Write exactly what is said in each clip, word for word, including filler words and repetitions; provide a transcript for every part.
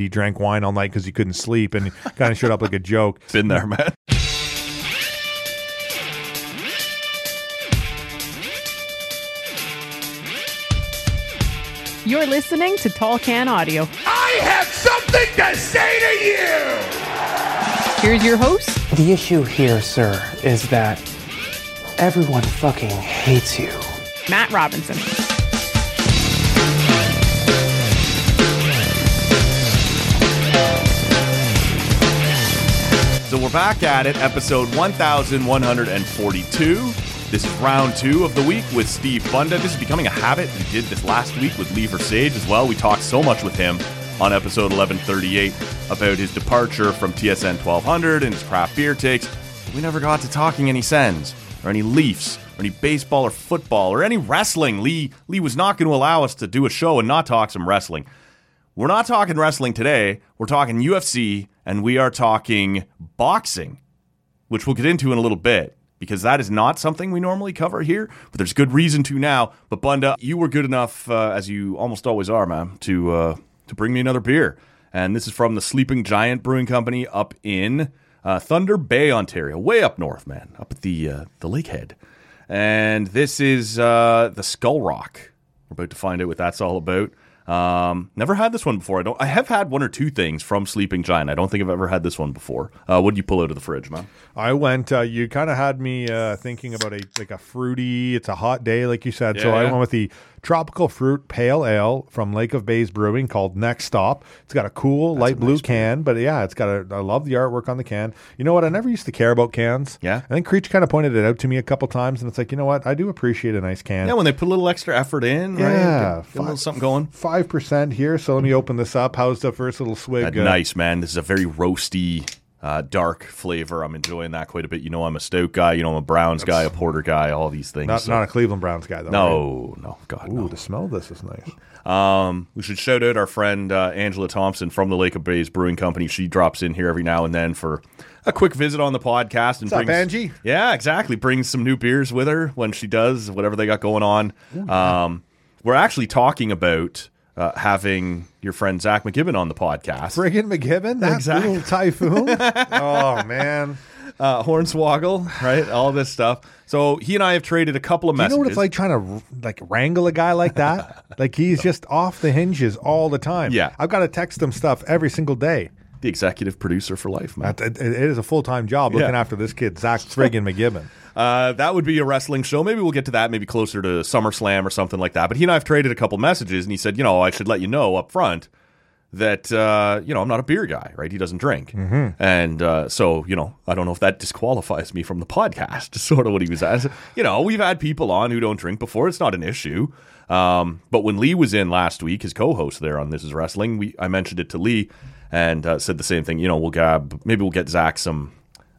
He drank wine all night because he couldn't sleep and kind of showed up like a joke. Been there, man. You're listening to Tall Can Audio. I have something to say to you! Here's your host. The issue here, sir, is that everyone fucking hates you. Matt Robinson. So we're back at it, episode eleven forty-two. This is round two of the week with Steve Bunda. This is becoming a habit. We did this last week with Leifer Sage as well. We talked so much with him on episode eleven thirty-eight about his departure from T S N twelve hundred and his craft beer takes. We never got to talking any Sens or any Leafs or any baseball or football or any wrestling. Lee, Lee was not going to allow us to do a show and not talk some wrestling. We're not talking wrestling today. We're talking U F C, and we are talking boxing, which we'll get into in a little bit, because that is not something we normally cover here, but there's good reason to now. But Bunda, you were good enough, uh, as you almost always are, man, to uh, to bring me another beer. And this is from the Sleeping Giant Brewing Company up in uh, Thunder Bay, Ontario, way up north, man, up at the uh, the Lakehead. And this is uh, the Skull Rock. We're about to find out what that's all about. Um, never had this one before. I don't. I have had one or two things from Sleeping Giant. I don't think I've ever had this one before. Uh, what did you pull out of the fridge, man? I went. Uh, you kind of had me uh, thinking about a like a fruity. It's a hot day, like you said. Yeah, so yeah. I went with the tropical fruit pale ale from Lake of Bays Brewing called Next Stop. It's got a cool That's light a nice blue beer. can, but yeah, it's got a. I love the artwork on the can. You know what? I never used to care about cans. Yeah. I think Creech kind of pointed it out to me a couple times, and it's like, you know what? I do appreciate a nice can. Yeah, when they put a little extra effort in, right? Yeah, get, get five, a little something going. Five percent here, so let me open this up. How's the first little swig? Uh, nice, man. This is a very roasty, uh, dark flavor. I'm enjoying that quite a bit. You know, I'm a Stout guy. You know, I'm a Browns That's, guy, a Porter guy, all these things. Not, so. not a Cleveland Browns guy, though. No, right? no, God, Ooh, no. The smell of this is nice. Um, we should shout out our friend uh, Angela Thompson from the Lake of Bays Brewing Company. She drops in here every now and then for a quick visit on the podcast. And What's brings, up, Angie? Yeah, exactly. Brings some new beers with her when she does, whatever they got going on. Ooh, yeah. Um, we're actually talking about... Uh, having your friend Zach McGibbon on the podcast. Friggin' McGibbon? That exactly. Little typhoon? Oh, man. Uh, Hornswoggle, right? All this stuff. So he and I have traded a couple of messages. Do you know what it's like trying to like wrangle a guy like that? Like he's just off the hinges all the time. Yeah. I've got to text him stuff every single day. The executive producer for life, man. It is a full-time job looking yeah. after this kid, Zach friggin' McGibbon. Uh, that would be a wrestling show. Maybe we'll get to that, maybe closer to SummerSlam or something like that. But he and I have traded a couple messages, and he said, you know, I should let you know up front that, uh, you know, I'm not a beer guy, right? He doesn't drink. Mm-hmm. And uh, so, you know, I don't know if that disqualifies me from the podcast, is sort of what he was asking. You know, we've had people on who don't drink before. It's not an issue. Um, but when Lee was in last week, his co-host there on This Is Wrestling, we I mentioned it to Lee and uh, said the same thing. You know, we'll grab, maybe we'll get Zach some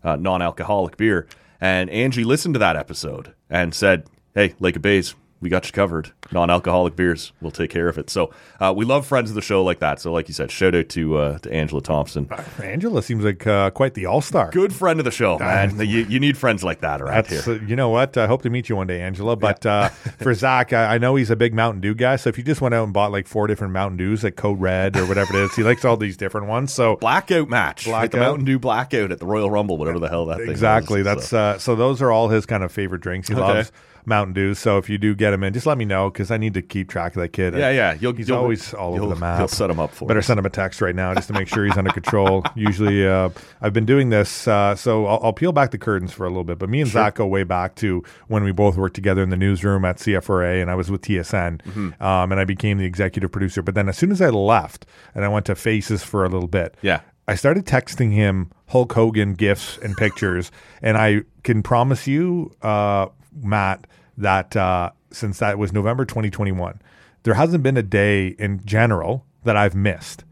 uh, non-alcoholic beer. And Angie listened to that episode and said, hey, Lake of Bays, we got you covered. Non-alcoholic beers, we'll take care of it. So uh, we love friends of the show like that. So like you said, shout out to uh, to Angela Thompson. Uh, Angela seems like uh, quite the all-star. Good friend of the show, man. you, you need friends like that around That's, here. Uh, you know what? I hope to meet you one day, Angela. But yeah. uh, for Zach, I, I know he's a big Mountain Dew guy. So if you just went out and bought like four different Mountain Dews, like Code Red or whatever it is, he likes all these different ones. So Blackout match. Blackout. Like the Mountain Dew Blackout at the Royal Rumble, whatever the hell that thing exactly. is. Exactly. That's so. Uh, so those are all his kind of favorite drinks. He okay. loves Mountain Dew. So if you do get him in, just let me know because I need to keep track of that kid. Yeah, yeah. You'll, he's you'll, always all over the map. You'll set him up for it. Better us. Send him a text right now just to make sure he's under control. Usually uh, I've been doing this, uh, so I'll, I'll peel back the curtains for a little bit. But me and sure. Zach go way back to when we both worked together in the newsroom at C F R A, and I was with T S N, mm-hmm. um, and I became the executive producer. But then as soon as I left and I went to Faces for a little bit, yeah. I started texting him Hulk Hogan gifs and pictures, and I can promise you, uh, Matt, that uh, since that was November twenty twenty-one, there hasn't been a day in general that I've missed.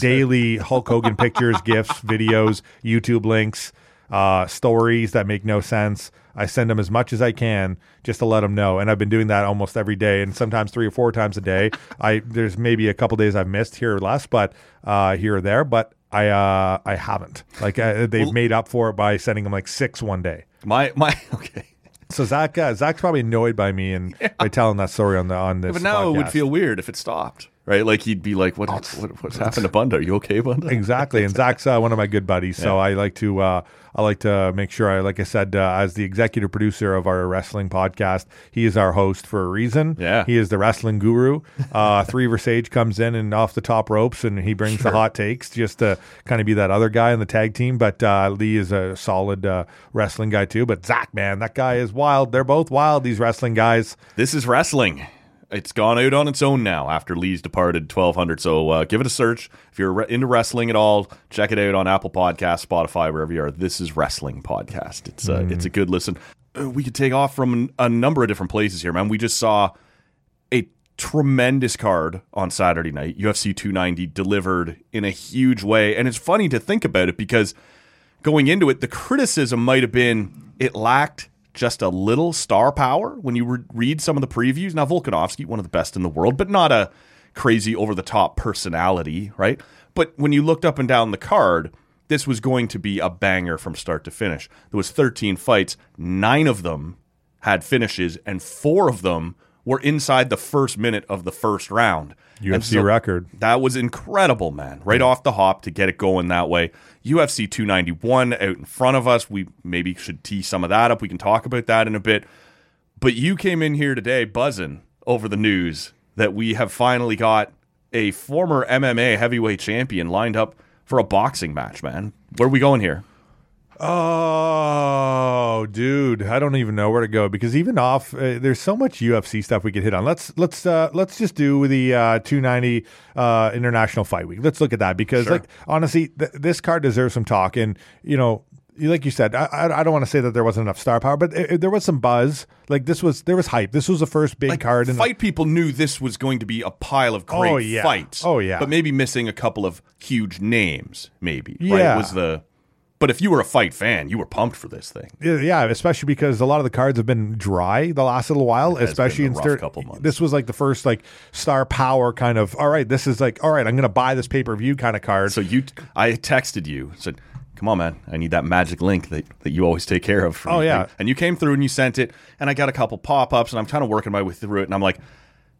Daily Hulk Hogan pictures, GIFs, videos, YouTube links, uh, stories that make no sense. I send them as much as I can just to let them know. And I've been doing that almost every day, and sometimes three or four times a day. I There's maybe a couple days I've missed here or less, but uh, here or there. But I uh, I haven't. Like uh, They've well, made up for it by sending them like six one day. My my Okay. So Zach, uh, Zach's probably annoyed by me and yeah. by telling that story on the on this. Yeah, but now podcast. It would feel weird if it stopped. right? Like he'd be like, what, oh, what what's happened to Bunda? Are you okay, Bunda? Exactly. And Zach's uh, one of my good buddies, so yeah. I like to uh, I like to make sure I, like I said, uh, as the executive producer of our wrestling podcast, he is our host for a reason. Yeah, he is the wrestling guru. Uh, Three Verse Age comes in and off the top ropes, and he brings sure. the hot takes just to kind of be that other guy in the tag team. But uh, Lee is a solid uh, wrestling guy too. But Zach, man, that guy is wild. They're both wild. These wrestling guys. This is wrestling. It's gone out on its own now after Lee's departed twelve hundred. So uh, give it a search. If you're re- into wrestling at all, check it out on Apple Podcasts, Spotify, wherever you are. This is Wrestling Podcast. It's, uh, mm. it's a good listen. Uh, we could take off from a number of different places here, man. We just saw a tremendous card on Saturday night. U F C two ninety delivered in a huge way. And it's funny to think about it because going into it, the criticism might have been it lacked just a little star power when you re- read some of the previews. Now, Volkanovski, one of the best in the world, but not a crazy over-the-top personality, right? But when you looked up and down the card, this was going to be a banger from start to finish. There was thirteen fights. Nine of them had finishes, and four of them were inside the first minute of the first round. U F C so record. That was incredible, man. Right off the hop to get it going that way. U F C two ninety-one out in front of us. We maybe should tee some of that up. We can talk about that in a bit. But you came in here today buzzing over the news that we have finally got a former M M A heavyweight champion lined up for a boxing match, man. Where are we going here? Oh, dude, I don't even know where to go because even off, uh, there's so much U F C stuff we could hit on. Let's let's uh, let's just do the uh, two ninety uh, International Fight Week. Let's look at that because, sure. like, honestly, th- this card deserves some talk. And you know, like you said, I I, I don't want to say that there wasn't enough star power, but it, it, there was some buzz. Like this was there was hype. This was the first big like, card. And fight the- people knew this was going to be a pile of great oh, yeah. fights. Oh yeah, but maybe missing a couple of huge names. Maybe yeah right? was the. But if you were a fight fan, you were pumped for this thing. Yeah, especially because a lot of the cards have been dry the last little while, especially in third couple months. This was like the first like star power kind of. All right, this is like all right. I'm going to buy this pay per view kind of card. So you, I texted you said, "Come on, man, I need that magic link that, that you always take care of." For oh me. yeah, and you came through and you sent it, and I got a couple pop ups, and I'm kind of working my way through it, and I'm like,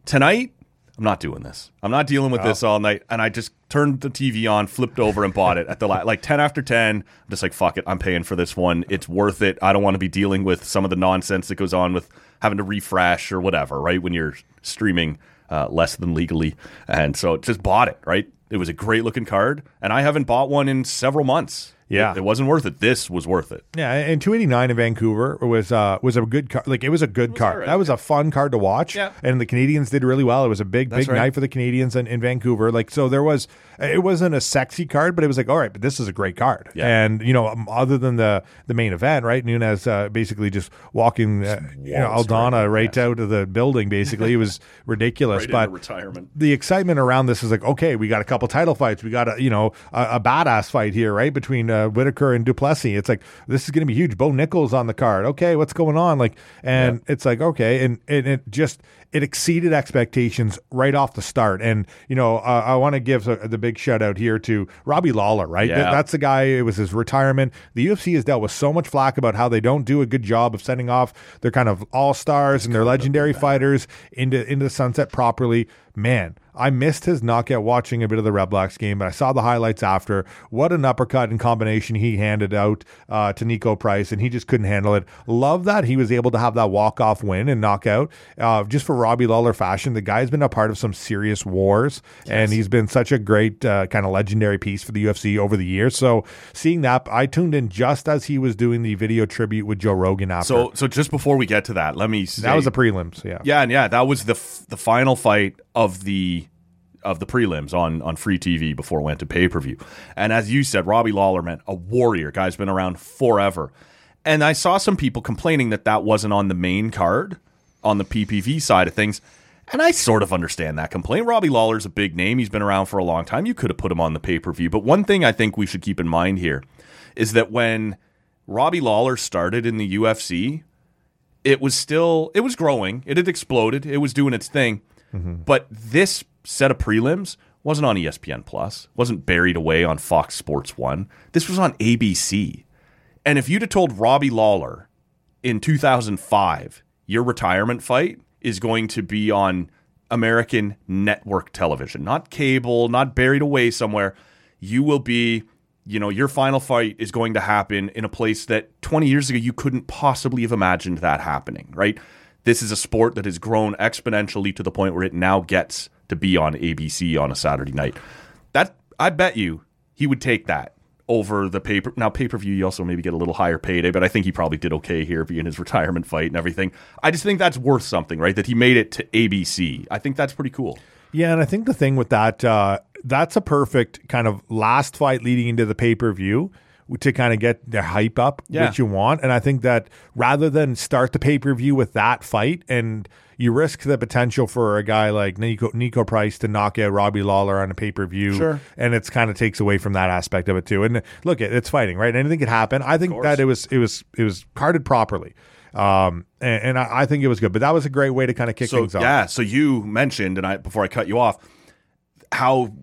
tonight. I'm not doing this. I'm not dealing with oh. this all night. And I just turned the T V on, flipped over, and bought it at the la- like ten after ten. I'm just like, fuck it. I'm paying for this one. It's worth it. I don't want to be dealing with some of the nonsense that goes on with having to refresh or whatever, right? When you're streaming uh, less than legally. And so just bought it, right? It was a great looking card. And I haven't bought one in several months. Yeah, it, it wasn't worth it. This was worth it. Yeah, and two eighty-nine in Vancouver was uh, was a good card. Like it was a good was card. Right. That was a fun card to watch. Yeah. And the Canadians did really well. It was a big, That's big right. night for the Canadians in, in Vancouver. Like so, there was. It wasn't a sexy card, but it was like all right, but this is a great card. Yeah. And you know, um, other than the the main event, right? Nunes uh, basically just walking uh, you know, Aldana right yes. out of the building. Basically, it was ridiculous. Right but retirement. The excitement around this is like okay, we got a couple title fights. We got a you know a, a badass fight here, right between. Uh, Uh, Whitaker and du Plessis. It's like this is going to be huge. Bo Nickal on the card. Okay, what's going on? Like, and yeah. it's like okay, and, and it just it exceeded expectations right off the start. And you know, uh, I want to give a, the big shout out here to Robbie Lawler. Right, yeah. Th- that's the guy. It was his retirement. The U F C has dealt with so much flack about how they don't do a good job of sending off their kind of all stars and their legendary fighters into into the sunset properly. Man, I missed his knockout watching a bit of the Redblacks game, but I saw the highlights after. What an uppercut and combination he handed out uh, to Nico Price, and he just couldn't handle it. Love that he was able to have that walk-off win and knockout. Uh, just for Robbie Lawler fashion, the guy's been a part of some serious wars, yes. and he's been such a great uh, kind of legendary piece for the U F C over the years. So seeing that, I tuned in just as he was doing the video tribute with Joe Rogan after. So, so just before we get to that, let me say. That was the prelims, yeah. Yeah, and yeah, that was the f- the final fight of the of the prelims on, on free T V before it went to pay-per-view. And as you said, Robbie Lawler, man, a warrior. Guy's been around forever. And I saw some people complaining that that wasn't on the main card, on the P P V side of things. And I sort of understand that complaint. Robbie Lawler's a big name. He's been around for a long time. You could have put him on the pay-per-view. But one thing I think we should keep in mind here is that when Robbie Lawler started in the U F C, it was still, it was growing. It had exploded. It was doing its thing. Mm-hmm. But this set of prelims wasn't on E S P N Plus, wasn't buried away on Fox Sports One. This was on A B C. And if you'd have told Robbie Lawler in two thousand five, your retirement fight is going to be on American network television, not cable, not buried away somewhere. You will be, you know, your final fight is going to happen in a place that twenty years ago you couldn't possibly have imagined that happening, right? This is a sport that has grown exponentially to the point where it now gets to be on A B C on a Saturday night. That, I bet you he would take that over the pay-per-view. Now, pay-per-view, you also maybe get a little higher payday, but I think he probably did okay here being his retirement fight and everything. I just think that's worth something, right? That he made it to A B C. I think that's pretty cool. Yeah, and I think the thing with that, uh, that's a perfect kind of last fight leading into the pay-per-view to kind of get the hype up, yeah, which you want. And I think that rather than start the pay-per-view with that fight, and you risk the potential for a guy like Nico, Nico Price to knock out Robbie Lawler on a pay-per-view. Sure. And it's kind of takes away from that aspect of it too. And look, it's fighting, right? Anything could happen. I think that it was, it was, it was carded properly. Um, and, and I, I think it was good, but that was a great way to kind of kick so, things off. Yeah. So you mentioned, and I, before I cut you off, how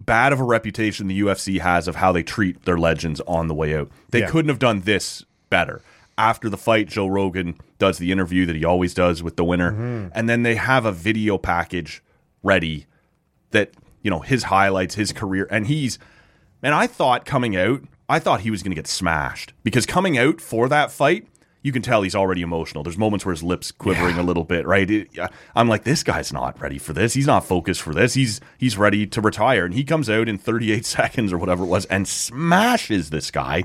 bad of a reputation the U F C has of how they treat their legends on the way out. They yeah. couldn't have done this better. After the fight, Joe Rogan does the interview that he always does with the winner. Mm-hmm. And then they have a video package ready that, you know, his highlights, his career. And he's, and I thought coming out, I thought he was going to get smashed, because coming out for that fight, you can tell he's already emotional. There's moments where his lips quivering yeah. a little bit, right? It, I'm like, this guy's not ready for this. He's not focused for this. He's he's ready to retire. And he comes out in thirty-eight seconds or whatever it was and smashes this guy.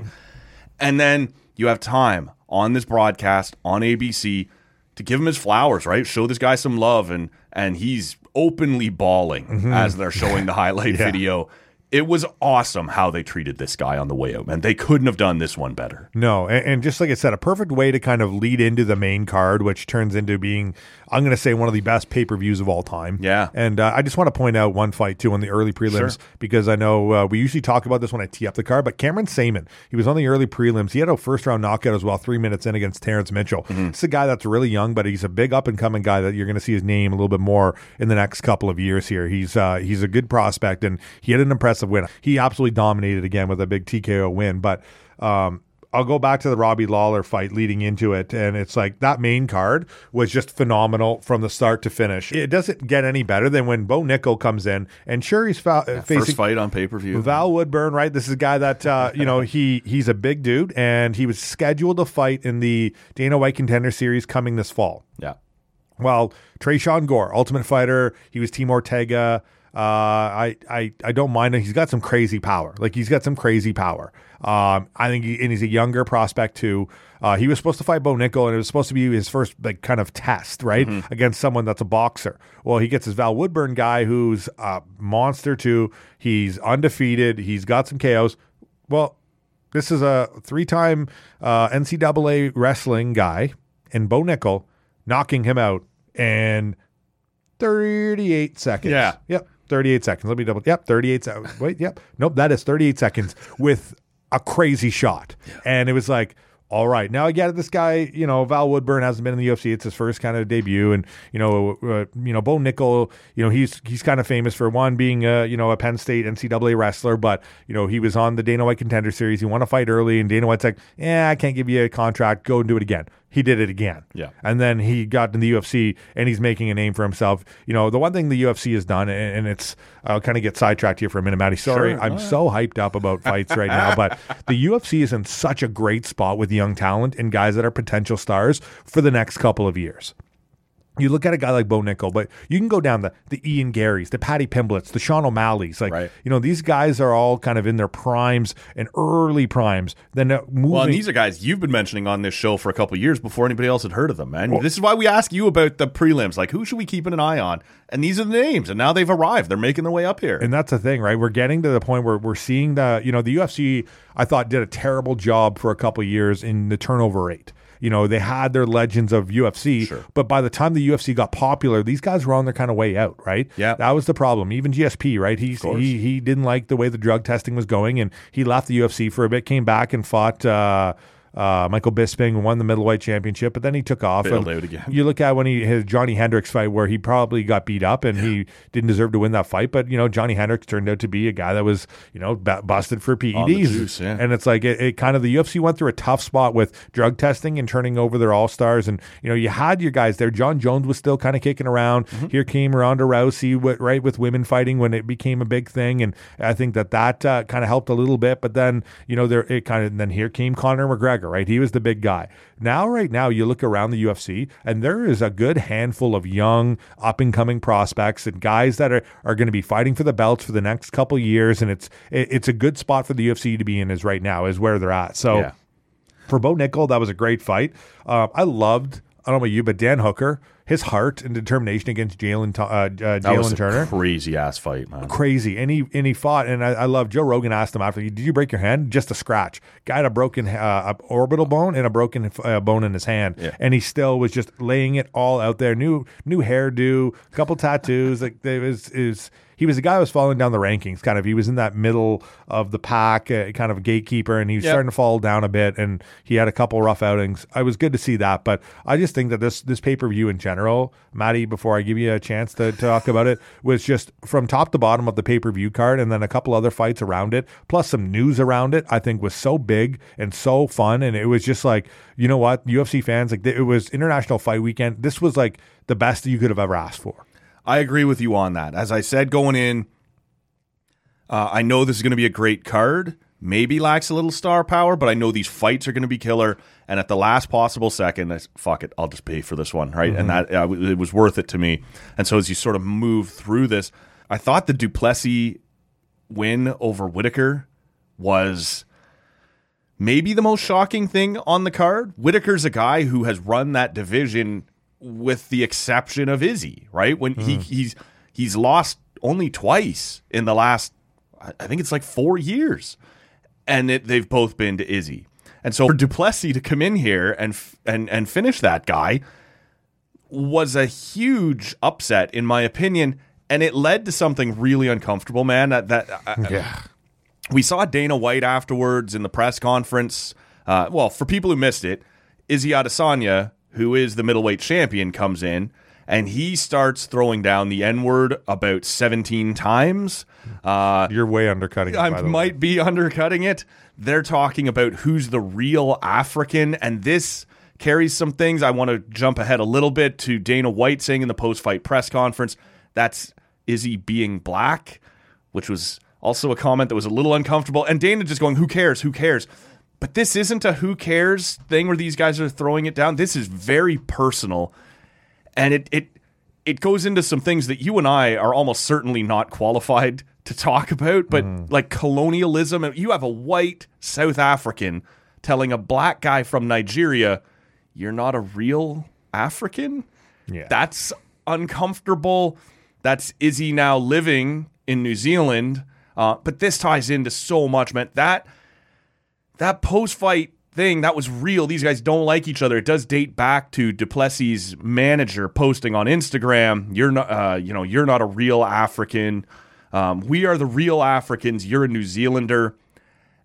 And then you have time on this broadcast on A B C to give him his flowers, right? Show this guy some love. And, and he's openly bawling mm-hmm. as they're showing the highlight yeah. video. It was awesome how they treated this guy on the way out, man. They couldn't have done this one better. No, and, and just like I said, a perfect way to kind of lead into the main card, which turns into being, I'm going to say, one of the best pay-per-views of all time. Yeah. And uh, I just want to point out one fight, too, on the early prelims, sure. because I know uh, we usually talk about this when I tee up the card, but Cameron Seaman, he was on the early prelims. He had a first-round knockout as well, three minutes in against Terrence Mitchell. Mm-hmm. It's a guy that's really young, but he's a big up-and-coming guy that you're going to see his name a little bit more in the next couple of years here. He's, uh, he's a good prospect, and he had an impressive win. He absolutely dominated again with a big T K O win. But um, I'll go back to the Robbie Lawler fight leading into it, and it's like that main card was just phenomenal from the start to finish. It doesn't get any better than when Bo Nickal comes in, and sure, he's fa- yeah, facing first fight on pay per view. Val Woodburn, right? This is a guy that uh, you know he he's a big dude, and he was scheduled to fight in the Dana White Contender Series coming this fall. Yeah. Well, Trayshawn Gore, Ultimate Fighter, he was Team Ortega. Uh, I, I, I don't mind him. He's got some crazy power. Like he's got some crazy power. Um, I think he, and he's a younger prospect too. Uh, he was supposed to fight Bo Nickal, and it was supposed to be his first like kind of test, right? Mm-hmm. Against someone that's a boxer. Well, he gets his Val Woodburn guy who's a monster too. He's undefeated. He's got some K Os. Well, this is a three-time uh, N C double A wrestling guy, and Bo Nickal knocking him out in thirty-eight seconds. Yeah. Yep. thirty-eight seconds. Let me double. Yep, thirty-eight seconds. Wait, yep. Nope, that is thirty-eight seconds with a crazy shot. Yeah. And it was like, all right. Now, I get this guy, you know, Val Woodburn hasn't been in the U F C. It's his first kind of debut. And, you know, uh, you know, Bo Nickal, you know, he's he's kind of famous for, one, being, a, you know, a Penn State N C double A wrestler. But, you know, he was on the Dana White Contender Series. He won a fight early. And Dana White's like, yeah, I can't give you a contract. Go and do it again. He did it again. Yeah. And then he got in the U F C, and he's making a name for himself. You know, the one thing the U F C has done, and, and it's, I'll kind of get sidetracked here for a minute, Matty. Sorry, sure, I'm right. so hyped up about fights right now, but the U F C is in such a great spot with young talent and guys that are potential stars for the next couple of years. You look at a guy like Bo Nickal, but you can go down the, the Ian Garys, the Paddy Pimblets, the Sean O'Malley's. Like, right. you know, these guys are all kind of in their primes and early primes. Then uh, moving. Well, and these are guys you've been mentioning on this show for a couple of years before anybody else had heard of them, man. Well, this is why we ask you about the prelims. Like, who should we keep an eye on? And these are the names, and now they've arrived. They're making their way up here. And that's the thing, right? We're getting to the point where we're seeing the, you know, the U F C, I thought, did a terrible job for a couple of years in the turnover rate. You know, they had their legends of U F C, sure. but by the time the U F C got popular, these guys were on their kind of way out, right? Yeah. That was the problem. Even G S P, right? He's, he he didn't like the way the drug testing was going, and he left the U F C for a bit, came back and fought uh, Uh, Michael Bisping won the middleweight championship, but then he took off. Failed out again. You look at when he his Johnny Hendricks fight where he probably got beat up and yeah. he didn't deserve to win that fight. But, you know, Johnny Hendricks turned out to be a guy that was, you know, b- busted for P E Ds. On the juice, yeah. And it's like it, it kind of the U F C went through a tough spot with drug testing and turning over their all-stars. And, you know, you had your guys there. John Jones was still kind of kicking around. Mm-hmm. Here came Ronda Rousey, right, with women fighting when it became a big thing. And I think that that uh, kind of helped a little bit. But then, you know, there it kind of, and then here came Conor McGregor. Right, he was the big guy. Now, right now, you look around the U F C, and there is a good handful of young, up-and-coming prospects and guys that are, are going to be fighting for the belts for the next couple years, and it's it's a good spot for the U F C to be in is right now, is where they're at. So, yeah. For Bo Nickal, that was a great fight. Um, I loved, I don't know about you, but Dan Hooker, his heart and determination against Jalen uh, uh, Jalen Turner. That was a crazy-ass fight, man. Crazy. And he, and he fought, and I, I love, Joe Rogan asked him after, did you break your hand? Just a scratch. Guy had a broken uh, orbital bone and a broken uh, bone in his hand. Yeah. And he still was just laying it all out there. New new hairdo, a couple tattoos. Like it was, it was, he was a guy who was falling down the rankings, kind of. He was in that middle of the pack, uh, kind of gatekeeper, and he was yep. starting to fall down a bit, and he had a couple rough outings. It was good to see that, but I just think that this this pay-per-view in general, Matty, before I give you a chance to, to talk about it, was just from top to bottom of the pay-per-view card, and then a couple other fights around it, plus some news around it, I think was so big and so fun, and it was just like, you know what, U F C fans, like it was International Fight Weekend. This was like the best that you could have ever asked for. I agree with you on that. As I said going in, uh, I know this is going to be a great card. Maybe lacks a little star power, but I know these fights are going to be killer. And at the last possible second, I said, fuck it, I'll just pay for this one, right? Mm-hmm. And that uh, it was worth it to me. And so as you sort of move through this, I thought the du Plessis win over Whitaker was maybe the most shocking thing on the card. Whitaker's a guy who has run that division with the exception of Izzy, right? When mm. he he's he's lost only twice in the last, I think it's like four years, and it, they've both been to Izzy. And so for du Plessis to come in here and and and finish that guy was a huge upset, in my opinion, and it led to something really uncomfortable, man. That that yeah. I, we saw Dana White afterwards in the press conference. Uh, well, for people who missed it, Izzy Adesanya, who is the middleweight champion, comes in, and he starts throwing down the N-word about seventeen times. Uh, You're way undercutting it, I by the might way. be undercutting it. They're talking about who's the real African, and this carries some things. I want to jump ahead a little bit to Dana White saying in the post-fight press conference, that's Izzy being black, which was also a comment that was a little uncomfortable. And Dana just going, who cares, who cares? But this isn't a who cares thing where these guys are throwing it down. This is very personal, and it it it goes into some things that you and I are almost certainly not qualified to talk about, but mm. like colonialism. You have a white South African telling a black guy from Nigeria, you're not a real African? Yeah. That's uncomfortable. That's Izzy now living in New Zealand. Uh, but this ties into so much, man. That... That post-fight thing, that was real. These guys don't like each other. It does date back to du Plessis' manager posting on Instagram, "You're not, uh, you know, you're not a real African. Um, we are the real Africans. You're a New Zealander."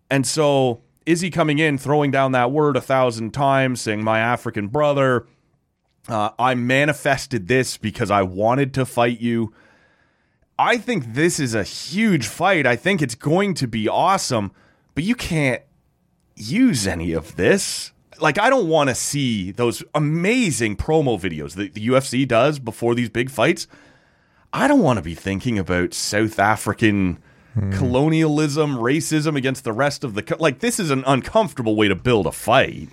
And so Izzy coming in, throwing down that word a thousand times, saying, "My African brother, uh, I manifested this because I wanted to fight you." I think this is a huge fight. I think it's going to be awesome, but you can't use any of this. Like, I don't want to see those amazing promo videos that the U F C does before these big fights. I don't want to be thinking about South African hmm. colonialism, racism against the rest of the co- like this is an uncomfortable way to build a fight.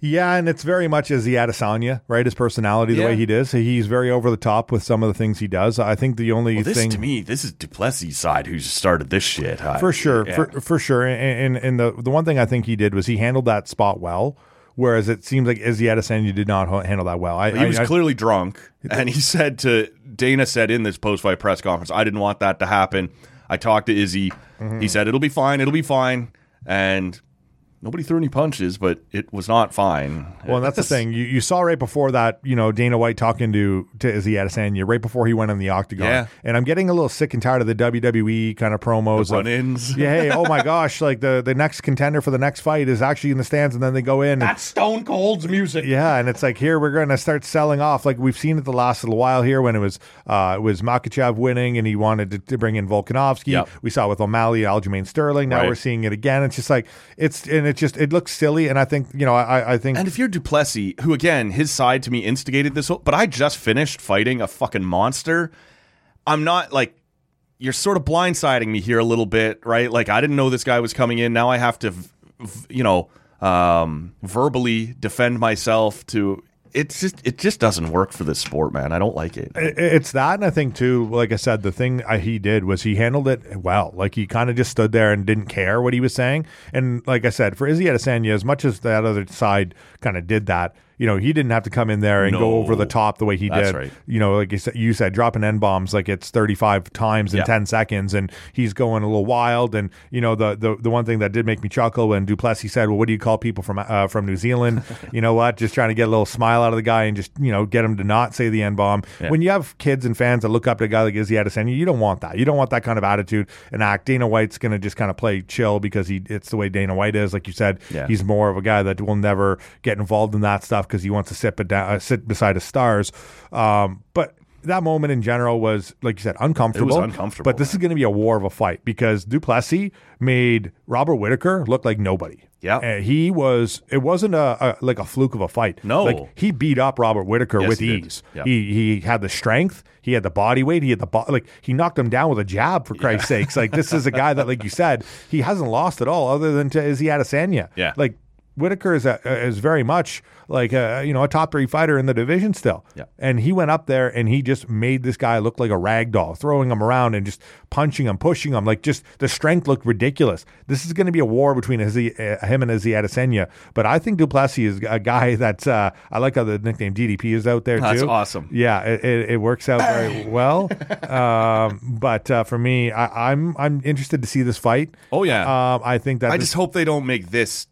Yeah, and it's very much Izzy Adesanya, right? His personality, the yeah. way he does. He's very over the top with some of the things he does. I think the only well, this, thing... This, to me, this is du Plessis' side who started this shit. I, for sure, yeah. for, for sure. And, and, and the, the one thing I think he did was he handled that spot well, whereas it seems like Izzy Adesanya did not handle that well. I, well he was I, clearly I, drunk, and he said to... Dana said in this post-fight press conference, I didn't want that to happen. I talked to Izzy. Mm-hmm. He said, it'll be fine, it'll be fine. And... Nobody threw any punches, but it was not fine. Well, and that's the thing. You you saw right before that, you know, Dana White talking to, to Izzy Adesanya right before he went on the octagon. Yeah. And I'm getting a little sick and tired of the W W E kind of promos. The run-ins. Of, yeah, hey, oh my gosh, like the, the next contender for the next fight is actually in the stands, and then they go in. And, that's Stone Cold's music. Yeah, and it's like, here, we're going to start selling off. Like we've seen it the last little while here when it was uh, it was Makhachev winning, and he wanted to, to bring in Volkanovski. Yep. We saw it with O'Malley, Aljamain Sterling. Now right. We're seeing it again. It's just like, it's... And it just it looks silly, and I think you know I, I think. And if you're Du Plessis, who again his side to me instigated this whole, but I just finished fighting a fucking monster. I'm not like you're sort of blindsiding me here a little bit, right? Like I didn't know this guy was coming in. Now I have to, you know, um, verbally defend myself to. It's just it just doesn't work for this sport, man. I don't like it. It's that, and I think too, like I said, the thing I, he did was he handled it well. Like he kind of just stood there and didn't care what he was saying. And like I said, for Izzy Adesanya, as much as that other side kind of did that, you know, he didn't have to come in there and no, go over the top the way he that's did. Right. You know, like you said, you said dropping N-bombs like it's thirty-five times in yeah. ten seconds, and he's going a little wild. And, you know, the, the the one thing that did make me chuckle when Du Plessis said, well, what do you call people from uh, from New Zealand? You know what? Just trying to get a little smile out of the guy and just, you know, get him to not say the N-bomb. Yeah. When you have kids and fans that look up to a guy like Izzy Adesanya, you don't want that. You don't want that kind of attitude and act. Dana White's going to just kind of play chill because he it's the way Dana White is. Like you said, yeah. he's more of a guy that will never get involved in that stuff, because he wants to sit, uh, sit beside his stars. Um, but that moment in general was, like you said, uncomfortable. It was uncomfortable. But this man. is going to be a war of a fight, because Du Plessis made Robert Whitaker look like nobody. Yeah, he was. It wasn't a, a like a fluke of a fight. No, like he beat up Robert Whitaker yes, with he ease. Yep. He he had the strength. He had the body weight. He had the bo- like he knocked him down with a jab, for Christ's yeah. sakes. Like this is a guy that, like you said, he hasn't lost at all, other than to Izzy Adesanya. Yeah, like. Whitaker is a, is very much like a, you know, a top three fighter in the division still. Yeah. And he went up there and he just made this guy look like a rag doll, throwing him around and just punching him, pushing him. Like just the strength looked ridiculous. This is going to be a war between Izzy, uh, him and Izzy Adesanya. But I think Du Plessis is a guy that's, uh, I like how the nickname D D P is out there that's too. That's awesome. Yeah, it, it, it works out very well. Um, but uh, for me, I, I'm I'm interested to see this fight. Oh, yeah. Um, I think that I this, just hope they don't make this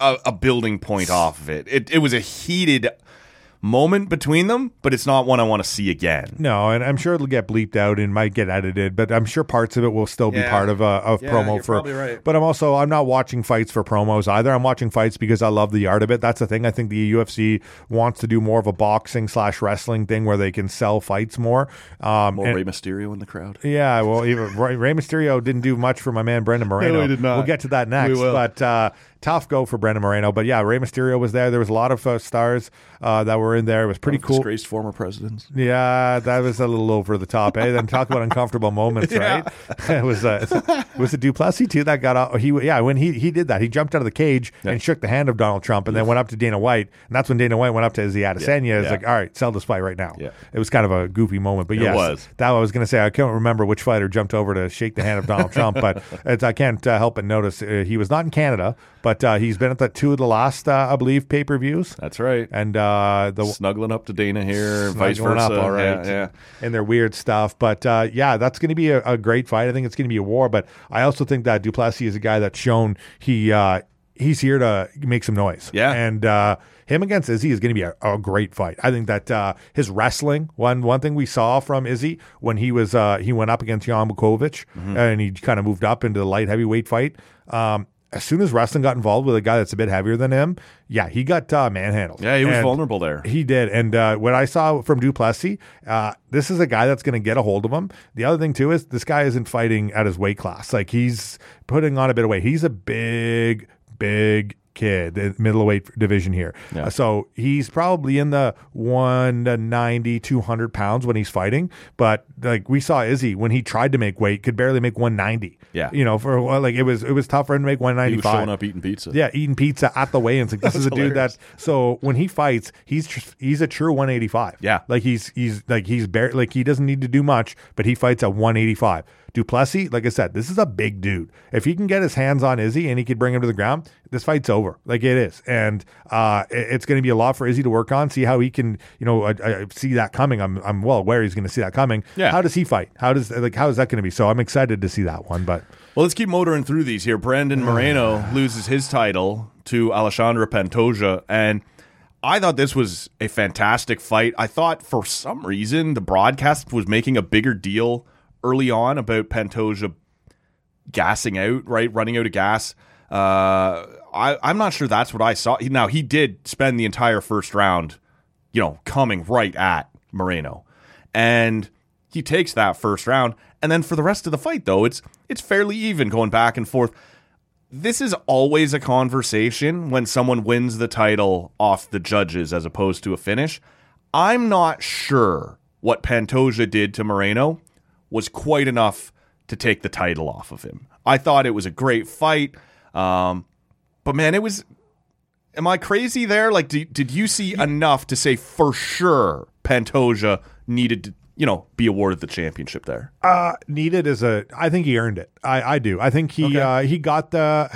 A, a building point off of it. it. It was a heated moment between them, but it's not one I want to see again. No, and I'm sure it'll get bleeped out and might get edited, but I'm sure parts of it will still be yeah. part of uh, of yeah, promo you're for. Probably right. But I'm also I'm not watching fights for promos either. I'm watching fights because I love the art of it. That's the thing. I think the U F C wants to do more of a boxing slash wrestling thing where they can sell fights more. Um, more and, Rey Mysterio in the crowd. Yeah, well, even Rey, Rey Mysterio didn't do much for my man Brandon Moreno. No, he did not. We'll get to that next. We will. But uh, tough go for Brandon Moreno. But yeah, Rey Mysterio was there. There was a lot of uh, stars uh, that were in there. It was pretty cool. Disgraced former presidents. Yeah, that was a little over the top. Eh? Then talk about uncomfortable moments, right? Yeah. It was a, it was a Du Plessis too that got off. He yeah, when he he did that, he jumped out of the cage yeah. and shook the hand of Donald Trump, and yes. then went up to Dana White, and that's when Dana White went up to Izzy Adesanya. Yeah. It's yeah. like, all right, sell this fight right now. Yeah. It was kind of a goofy moment, but yes, it was. That I was going to say. I can't remember which fighter jumped over to shake the hand of Donald Trump, but it's, I can't uh, help but notice uh, he was not in Canada, but uh, he's been at the two of the last, uh, I believe, pay per views. That's right, and. Uh, The, snuggling up to Dana here, vice versa. Up, all right, yeah, yeah. And their weird stuff. But uh, yeah, that's going to be a, a great fight. I think it's going to be a war. But I also think that Du Plessis is a guy that's shown he uh, he's here to make some noise. Yeah, and uh, him against Izzy is going to be a, a great fight. I think that uh, his wrestling one one thing we saw from Izzy when he was uh, he went up against Jan Błachowicz mm-hmm. and he kind of moved up into the light heavyweight fight. Um, As soon as wrestling got involved with a guy that's a bit heavier than him, yeah, he got uh, manhandled. Yeah, he was and vulnerable there. He did. And uh, what I saw from Du Plessis, uh, this is a guy that's going to get a hold of him. The other thing, too, is this guy isn't fighting at his weight class. Like, he's putting on a bit of weight. He's a big, big kid, the middleweight division here. Yeah. Uh, so he's probably in the one ninety, two hundred pounds when he's fighting. But like we saw Izzy, when he tried to make weight, could barely make one ninety. Yeah. You know, for like it was it was tough for him to make one ninety-five. He was showing up eating pizza. Yeah, eating pizza at the weigh-ins. Like, this is a hilarious dude that so when he fights, he's tr- he's a true one eighty-five. Yeah. Like he's he's like he's barely like he doesn't need to do much, but he fights at one eighty-five. Du Plessis, like I said, this is a big dude. If he can get his hands on Izzy and he could bring him to the ground, this fight's over. Like it is. And uh, it's going to be a lot for Izzy to work on, see how he can, you know, I, I see that coming. I'm I'm well aware he's going to see that coming. Yeah. How does he fight? How does like how is that going to be? So I'm excited to see that one. But well, let's keep motoring through these here. Brandon Moreno loses his title to Alexandre Pantoja, and I thought this was a fantastic fight. I thought for some reason the broadcast was making a bigger deal early on about Pantoja gassing out, right? Running out of gas. Uh, I, I'm not sure that's what I saw. Now, he did spend the entire first round, you know, coming right at Moreno. And he takes that first round. And then for the rest of the fight, though, it's it's fairly even going back and forth. This is always a conversation when someone wins the title off the judges as opposed to a finish. I'm not sure what Pantoja did to Moreno was quite enough to take the title off of him. I thought it was a great fight. Um, but, man, it was... Am I crazy there? Like, do, did you see enough to say for sure Pantoja needed to, you know, be awarded the championship there? Uh, needed is a, I think he earned it. I, I do. I think he, okay. uh, he got the,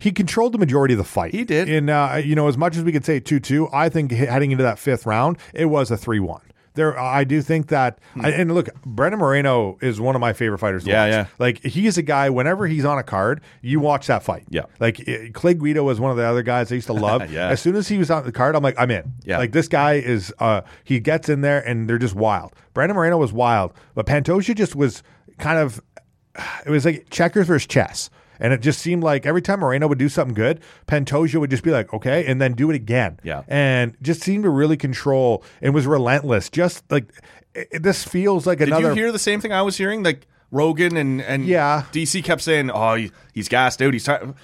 he controlled the majority of the fight. He did. And, uh, you know, as much as we could say two two, I think heading into that fifth round, it was a three one. There, I do think that, hmm. I, and look, Brandon Moreno is one of my favorite fighters to yeah, watch. Yeah. Like, he is a guy, whenever he's on a card, you watch that fight. Yeah. Like, it, Clay Guida was one of the other guys I used to love. yeah. As soon as he was on the card, I'm like, I'm in. Yeah. Like, this guy is, uh, he gets in there, and they're just wild. Brandon Moreno was wild, but Pantoja just was kind of, it was like checkers versus chess. And it just seemed like every time Moreno would do something good, Pantoja would just be like, okay, and then do it again. Yeah. And just seemed to really control and was relentless. Just like, it, this feels like Did another... Did you hear the same thing I was hearing? Like Rogan and, and yeah. D C kept saying, oh, he, he's gassed out, he's tired.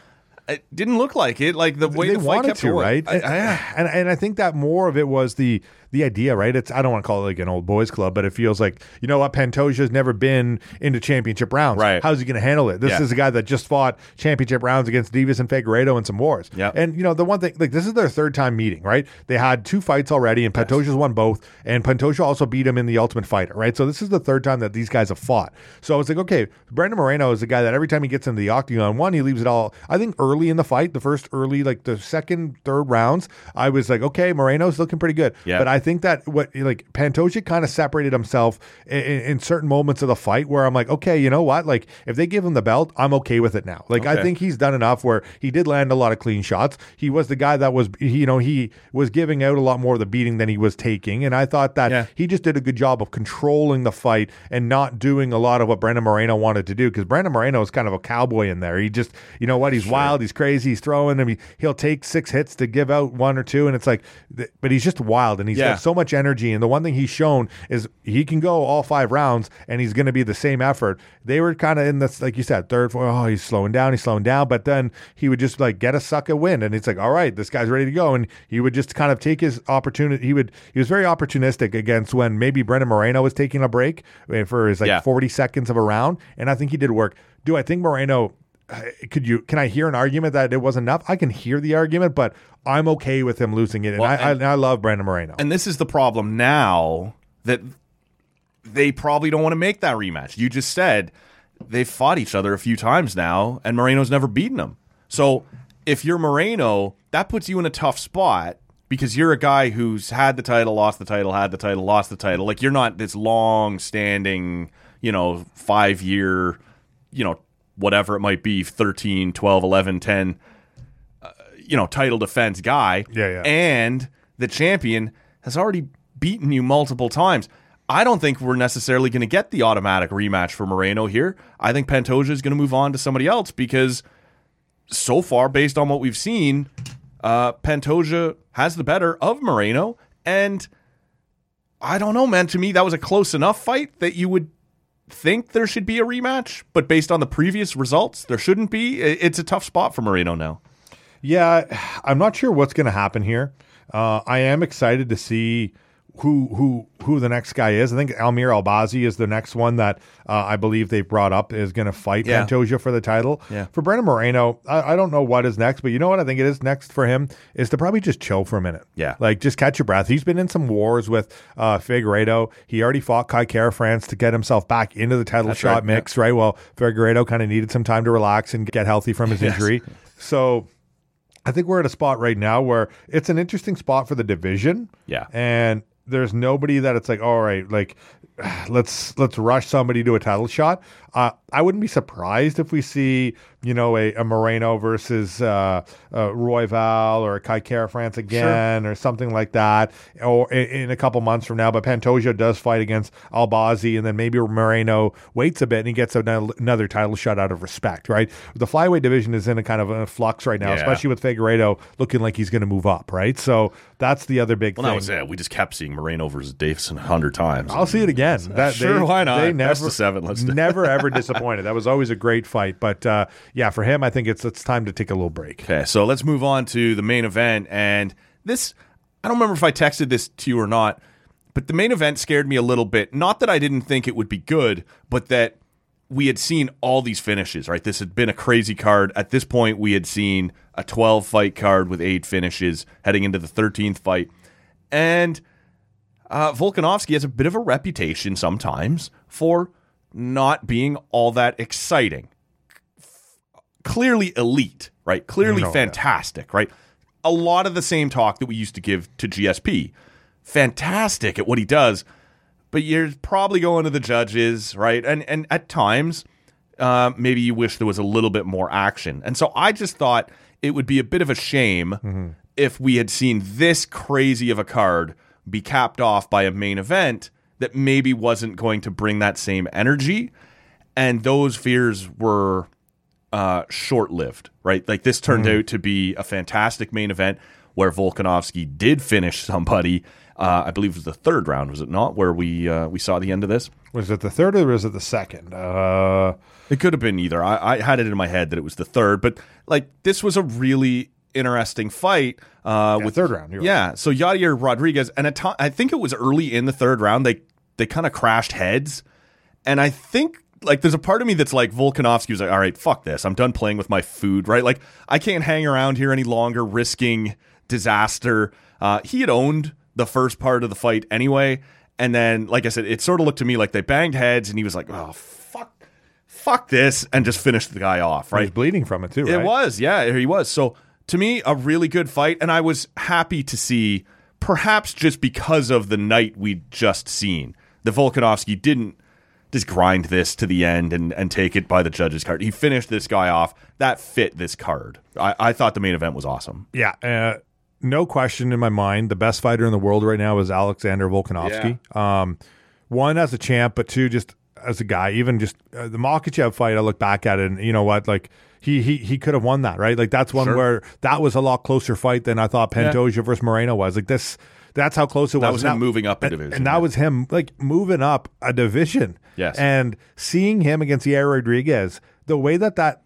It didn't look like it. Like the way they the fight kept to, going. Right? I, I, and and I think that more of it was the the idea, right? It's I don't want to call it like an old boys club, but it feels like, you know what, Pantoja's never been into championship rounds. Right? How's he going to handle it? This yeah. is a guy that just fought championship rounds against Divas and Figueiredo in some wars. Yep. And you know the one thing, like this is their third time meeting, right? They had two fights already, and Pantoja's yes. won both, and Pantoja also beat him in the Ultimate Fighter, right? So this is the third time that these guys have fought. So I was like, okay, Brandon Moreno is the guy that every time he gets into the octagon, one he leaves it all. I think early. in the fight, the first early, like the second, third rounds, I was like, okay, Moreno's looking pretty good. Yeah. But I think that what like Pantoja kind of separated himself in, in certain moments of the fight where I'm like, okay, you know what? Like if they give him the belt, I'm okay with it now. Like okay. I think he's done enough where he did land a lot of clean shots. He was the guy that was, he, you know, he was giving out a lot more of the beating than he was taking. And I thought that yeah. he just did a good job of controlling the fight and not doing a lot of what Brandon Moreno wanted to do because Brandon Moreno is kind of a cowboy in there. He just, you know what? He's sure. wild. He's He's crazy. He's throwing them. He, he'll take six hits to give out one or two. And it's like, th- but he's just wild and he's yeah. got so much energy. And the one thing he's shown is he can go all five rounds and he's going to be the same effort. They were kind of in this, like you said, third, fourth, oh, he's slowing down, he's slowing down. But then he would just like get a suck a win. And it's like, all right, this guy's ready to go. And he would just kind of take his opportunity. He would, he was very opportunistic against when maybe Brandon Moreno was taking a break for his like yeah. forty seconds of a round. And I think he did work. Do I think Moreno... Could you? Can I hear an argument that it wasn't enough? I can hear the argument, but I'm okay with him losing it, and, well, and, I, and I love Brandon Moreno. And this is the problem now that they probably don't want to make that rematch. You just said they've fought each other a few times now, and Moreno's never beaten him. So if you're Moreno, that puts you in a tough spot because you're a guy who's had the title, lost the title, had the title, lost the title. Like you're not this long-standing, you know, five-year, you know, whatever it might be, thirteen, twelve, eleven, ten, uh, you know, title defense guy. Yeah, yeah. And the champion has already beaten you multiple times. I don't think we're necessarily going to get the automatic rematch for Moreno here. I think Pantoja is going to move on to somebody else because so far, based on what we've seen, uh, Pantoja has the better of Moreno. And I don't know, man, to me, that was a close enough fight that you would think there should be a rematch, but based on the previous results, there shouldn't be. It's a tough spot for Moreno now. Yeah, I'm not sure what's going to happen here. Uh, I am excited to see who who who the next guy is. I think Almir Albazi is the next one that uh, I believe they've brought up is going to fight yeah. Pantoja for the title. Yeah. For Brandon Moreno, I, I don't know what is next, but you know what I think it is next for him is to probably just chill for a minute. Yeah. Like, just catch your breath. He's been in some wars with uh, Figueiredo. He already fought Kai Kara France to get himself back into the title That's shot right. mix, yeah. right? Well, Figueiredo kind of needed some time to relax and get healthy from his yes. injury. So I think we're at a spot right now where it's an interesting spot for the division. Yeah. And there's nobody that it's like, all right, like let's let's rush somebody to a title shot. Uh, I wouldn't be surprised if we see, you know, a, a Moreno versus uh, uh, Royval or a Kai Kara France again sure. or something like that or in, in a couple months from now. But Pantoja does fight against Albazi, and then maybe Moreno waits a bit and he gets another, another title shot out of respect, right? The flyweight division is in a kind of a flux right now, yeah. especially with Figueiredo looking like he's going to move up, right? So that's the other big well, thing. Well, that was it. We just kept seeing Moreno versus Davison a hundred times. I'll see it again. That, sure, they, why not? They never, the seven, let's never ever disappointed. That was always a great fight. But, uh, yeah, for him, I think it's it's time to take a little break. Okay, so let's move on to the main event. And this, I don't remember if I texted this to you or not, but the main event scared me a little bit. Not that I didn't think it would be good, but that we had seen all these finishes, right? This had been a crazy card. At this point, we had seen a twelve-fight card with eight finishes heading into the thirteenth fight. And Uh, Volkanovski has a bit of a reputation sometimes for not being all that exciting. F- clearly elite, right? Clearly no, fantastic, yeah. right? A lot of the same talk that we used to give to G S P. Fantastic at what he does, but you're probably going to the judges, right? And and at times, uh, maybe you wish there was a little bit more action. And so I just thought it would be a bit of a shame mm-hmm. if we had seen this crazy of a card be capped off by a main event that maybe wasn't going to bring that same energy. And those fears were uh, short-lived, right? Like, this turned mm-hmm. out to be a fantastic main event where Volkanovski did finish somebody. Uh, I believe it was the third round, was it not, where we uh, we saw the end of this? Was it the third or was it the second? Uh... It could have been either. I, I had it in my head that it was the third. But, like, this was a really interesting fight uh yeah, with third round you're yeah right. So Yair Rodriguez, and a t- I think it was early in the third round they they kind of crashed heads, and I think like there's a part of me that's like Volkanovski was like, all right, fuck this, I'm done playing with my food, right? Like, I can't hang around here any longer risking disaster. Uh he had owned the first part of the fight anyway, and then like I said, it sort of looked to me like they banged heads and he was like, oh fuck fuck this, and just finished the guy off, right? He was bleeding from it too, right? It was yeah he was so to me, a really good fight, and I was happy to see, perhaps just because of the night we'd just seen, that Volkanovski didn't just grind this to the end and, and take it by the judges' card. He finished this guy off. That fit this card. I, I thought the main event was awesome. Yeah, uh, no question in my mind, the best fighter in the world right now is Alexander Volkanovski. Yeah. Um, one, as a champ, but two, just as a guy. Even just uh, the Makhachev fight, I look back at it, and you know what, like, He he he could have won that, right? Like, that's one sure. where that was a lot closer fight than I thought Pantoja yeah. versus Moreno was. Like, this, that's how close it was. That was him and moving up a division. And, and that yeah. was him, like, moving up a division. Yes. And seeing him against Yair Rodriguez, the way that that,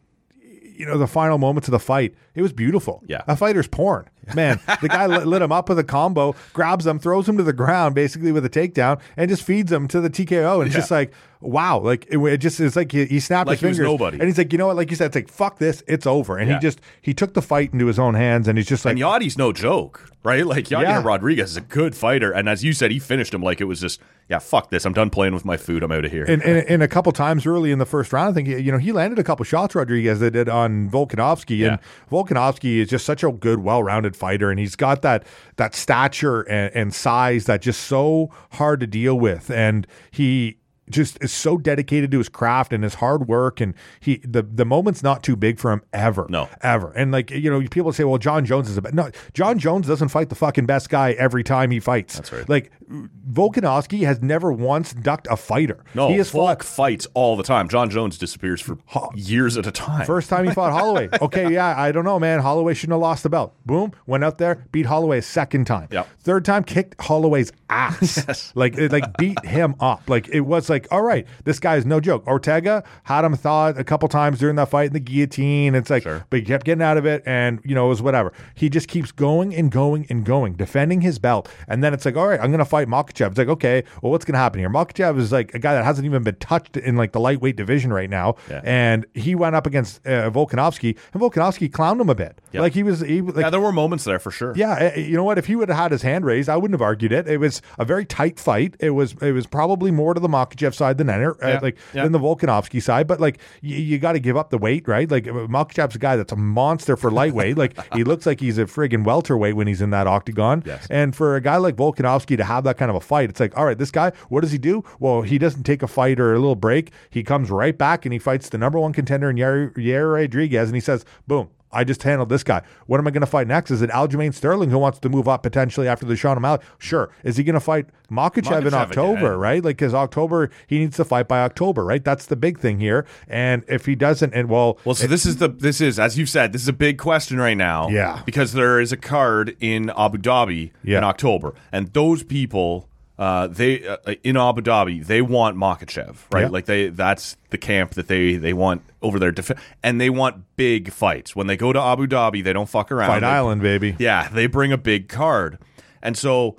you know, the final moments of the fight, it was beautiful. Yeah. A fighter's porn. Man, the guy lit, lit him up with a combo, grabs him, throws him to the ground, basically with a takedown, and just feeds him to the T K O. And it's yeah. just like, wow. Like, it, it just is like he, he snapped like his fingers. He was nobody. And he's like, you know what? Like you said, it's like, fuck this. It's over. And yeah. he just, he took the fight into his own hands, and he's just like. And Yachty's no joke, right? Like, Yair yeah. Rodriguez is a good fighter. And as you said, he finished him like it was just, yeah, fuck this. I'm done playing with my food. I'm out of here. And, and, and a couple times early in the first round, I think, you know, he landed a couple shots, Rodriguez, that did on Volkanovski. Yeah. And Volkanovski is just such a good, well-rounded fighter, and he's got that that stature and, and size that just so hard to deal with, and he just is so dedicated to his craft and his hard work, and he the the moment's not too big for him ever. No. Ever. And like, you know, people say, well, John Jones is a bad. No, John Jones doesn't fight the fucking best guy every time he fights. That's right. Like, Volkanovski has never once ducked a fighter. No, he has Volk fought fights all the time. John Jones disappears for Ho- years at a time. First time he fought Holloway. Okay, yeah, I don't know, man. Holloway shouldn't have lost the belt. Boom, went out there, beat Holloway a second time. Yep. Third time, kicked Holloway's ass. Yes. Like, it, like beat him up. Like, it was like, Like, all right, this guy is no joke. Ortega had him thawed a couple times during that fight in the guillotine. It's like, sure. but he kept getting out of it, and, you know, it was whatever. He just keeps going and going and going, defending his belt. And then it's like, all right, I'm going to fight fight Makhachev. It's like, okay, well, what's going to happen here? Makhachev is like a guy that hasn't even been touched in like the lightweight division right now. Yeah. And he went up against uh, Volkanovski, and Volkanovski clowned him a bit. Yep. Like he was, he, like, yeah, there were moments there for sure. Yeah. You know what? If he would have had his hand raised, I wouldn't have argued it. It was a very tight fight. It was, it was probably more to the Makhachev side than, uh, yeah. like, yeah. than the Volkanovski side, but like you, you got to give up the weight, right? Like Makhachev's a guy that's a monster for lightweight. Like he looks like he's a friggin' welterweight when he's in that octagon. Yes. And for a guy like Volkanovski to have that kind of a fight, it's like, all right, this guy, what does he do? Well, he doesn't take a fight or a little break. He comes right back and he fights the number one contender in Yair, Yair Rodriguez, and he says, boom, I just handled this guy. What am I going to fight next? Is it Aljamain Sterling, who wants to move up potentially after the Sean O'Malley? Sure. Is he going to fight Makhachev, Makhachev in October, again, right? Like, because October, he needs to fight by October, right? That's the big thing here. And if he doesn't, and well... Well, so it, this is, the this is as you've said, this is a big question right now. Yeah. Because there is a card in Abu Dhabi yeah. in October. And those people... Uh, they uh, in Abu Dhabi, they want Makhachev, right? Yeah. Like they, that's the camp that they, they want over their def- and they want big fights. When they go to Abu Dhabi, they don't fuck around. Fight they, Island, baby. Yeah, they bring a big card, and so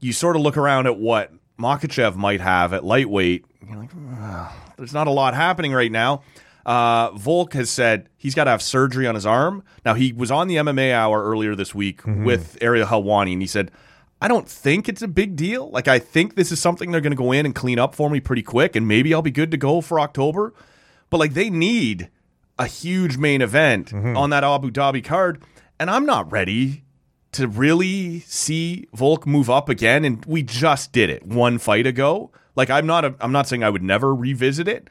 you sort of look around at what Makhachev might have at lightweight. You're like, oh, there's not a lot happening right now. Uh, Volk has said he's got to have surgery on his arm. Now he was on the M M A Hour earlier this week mm-hmm. with Ariel Helwani, and he said, I don't think it's a big deal. Like, I think this is something they're going to go in and clean up for me pretty quick, and maybe I'll be good to go for October. But, like, they need a huge main event mm-hmm. on that Abu Dhabi card, and I'm not ready to really see Volk move up again, and we just did it one fight ago. Like, I'm not, a, I'm not saying I would never revisit it,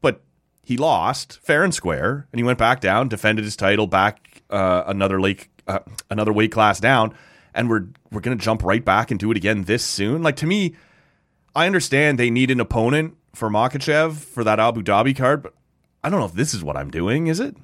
but he lost fair and square, and he went back down, defended his title back uh, another, lake, uh, another weight class down, and we're we're going to jump right back and do it again this soon. Like, to me, I understand they need an opponent for Makhachev for that Abu Dhabi card, but I don't know if this is what I'm doing, is it?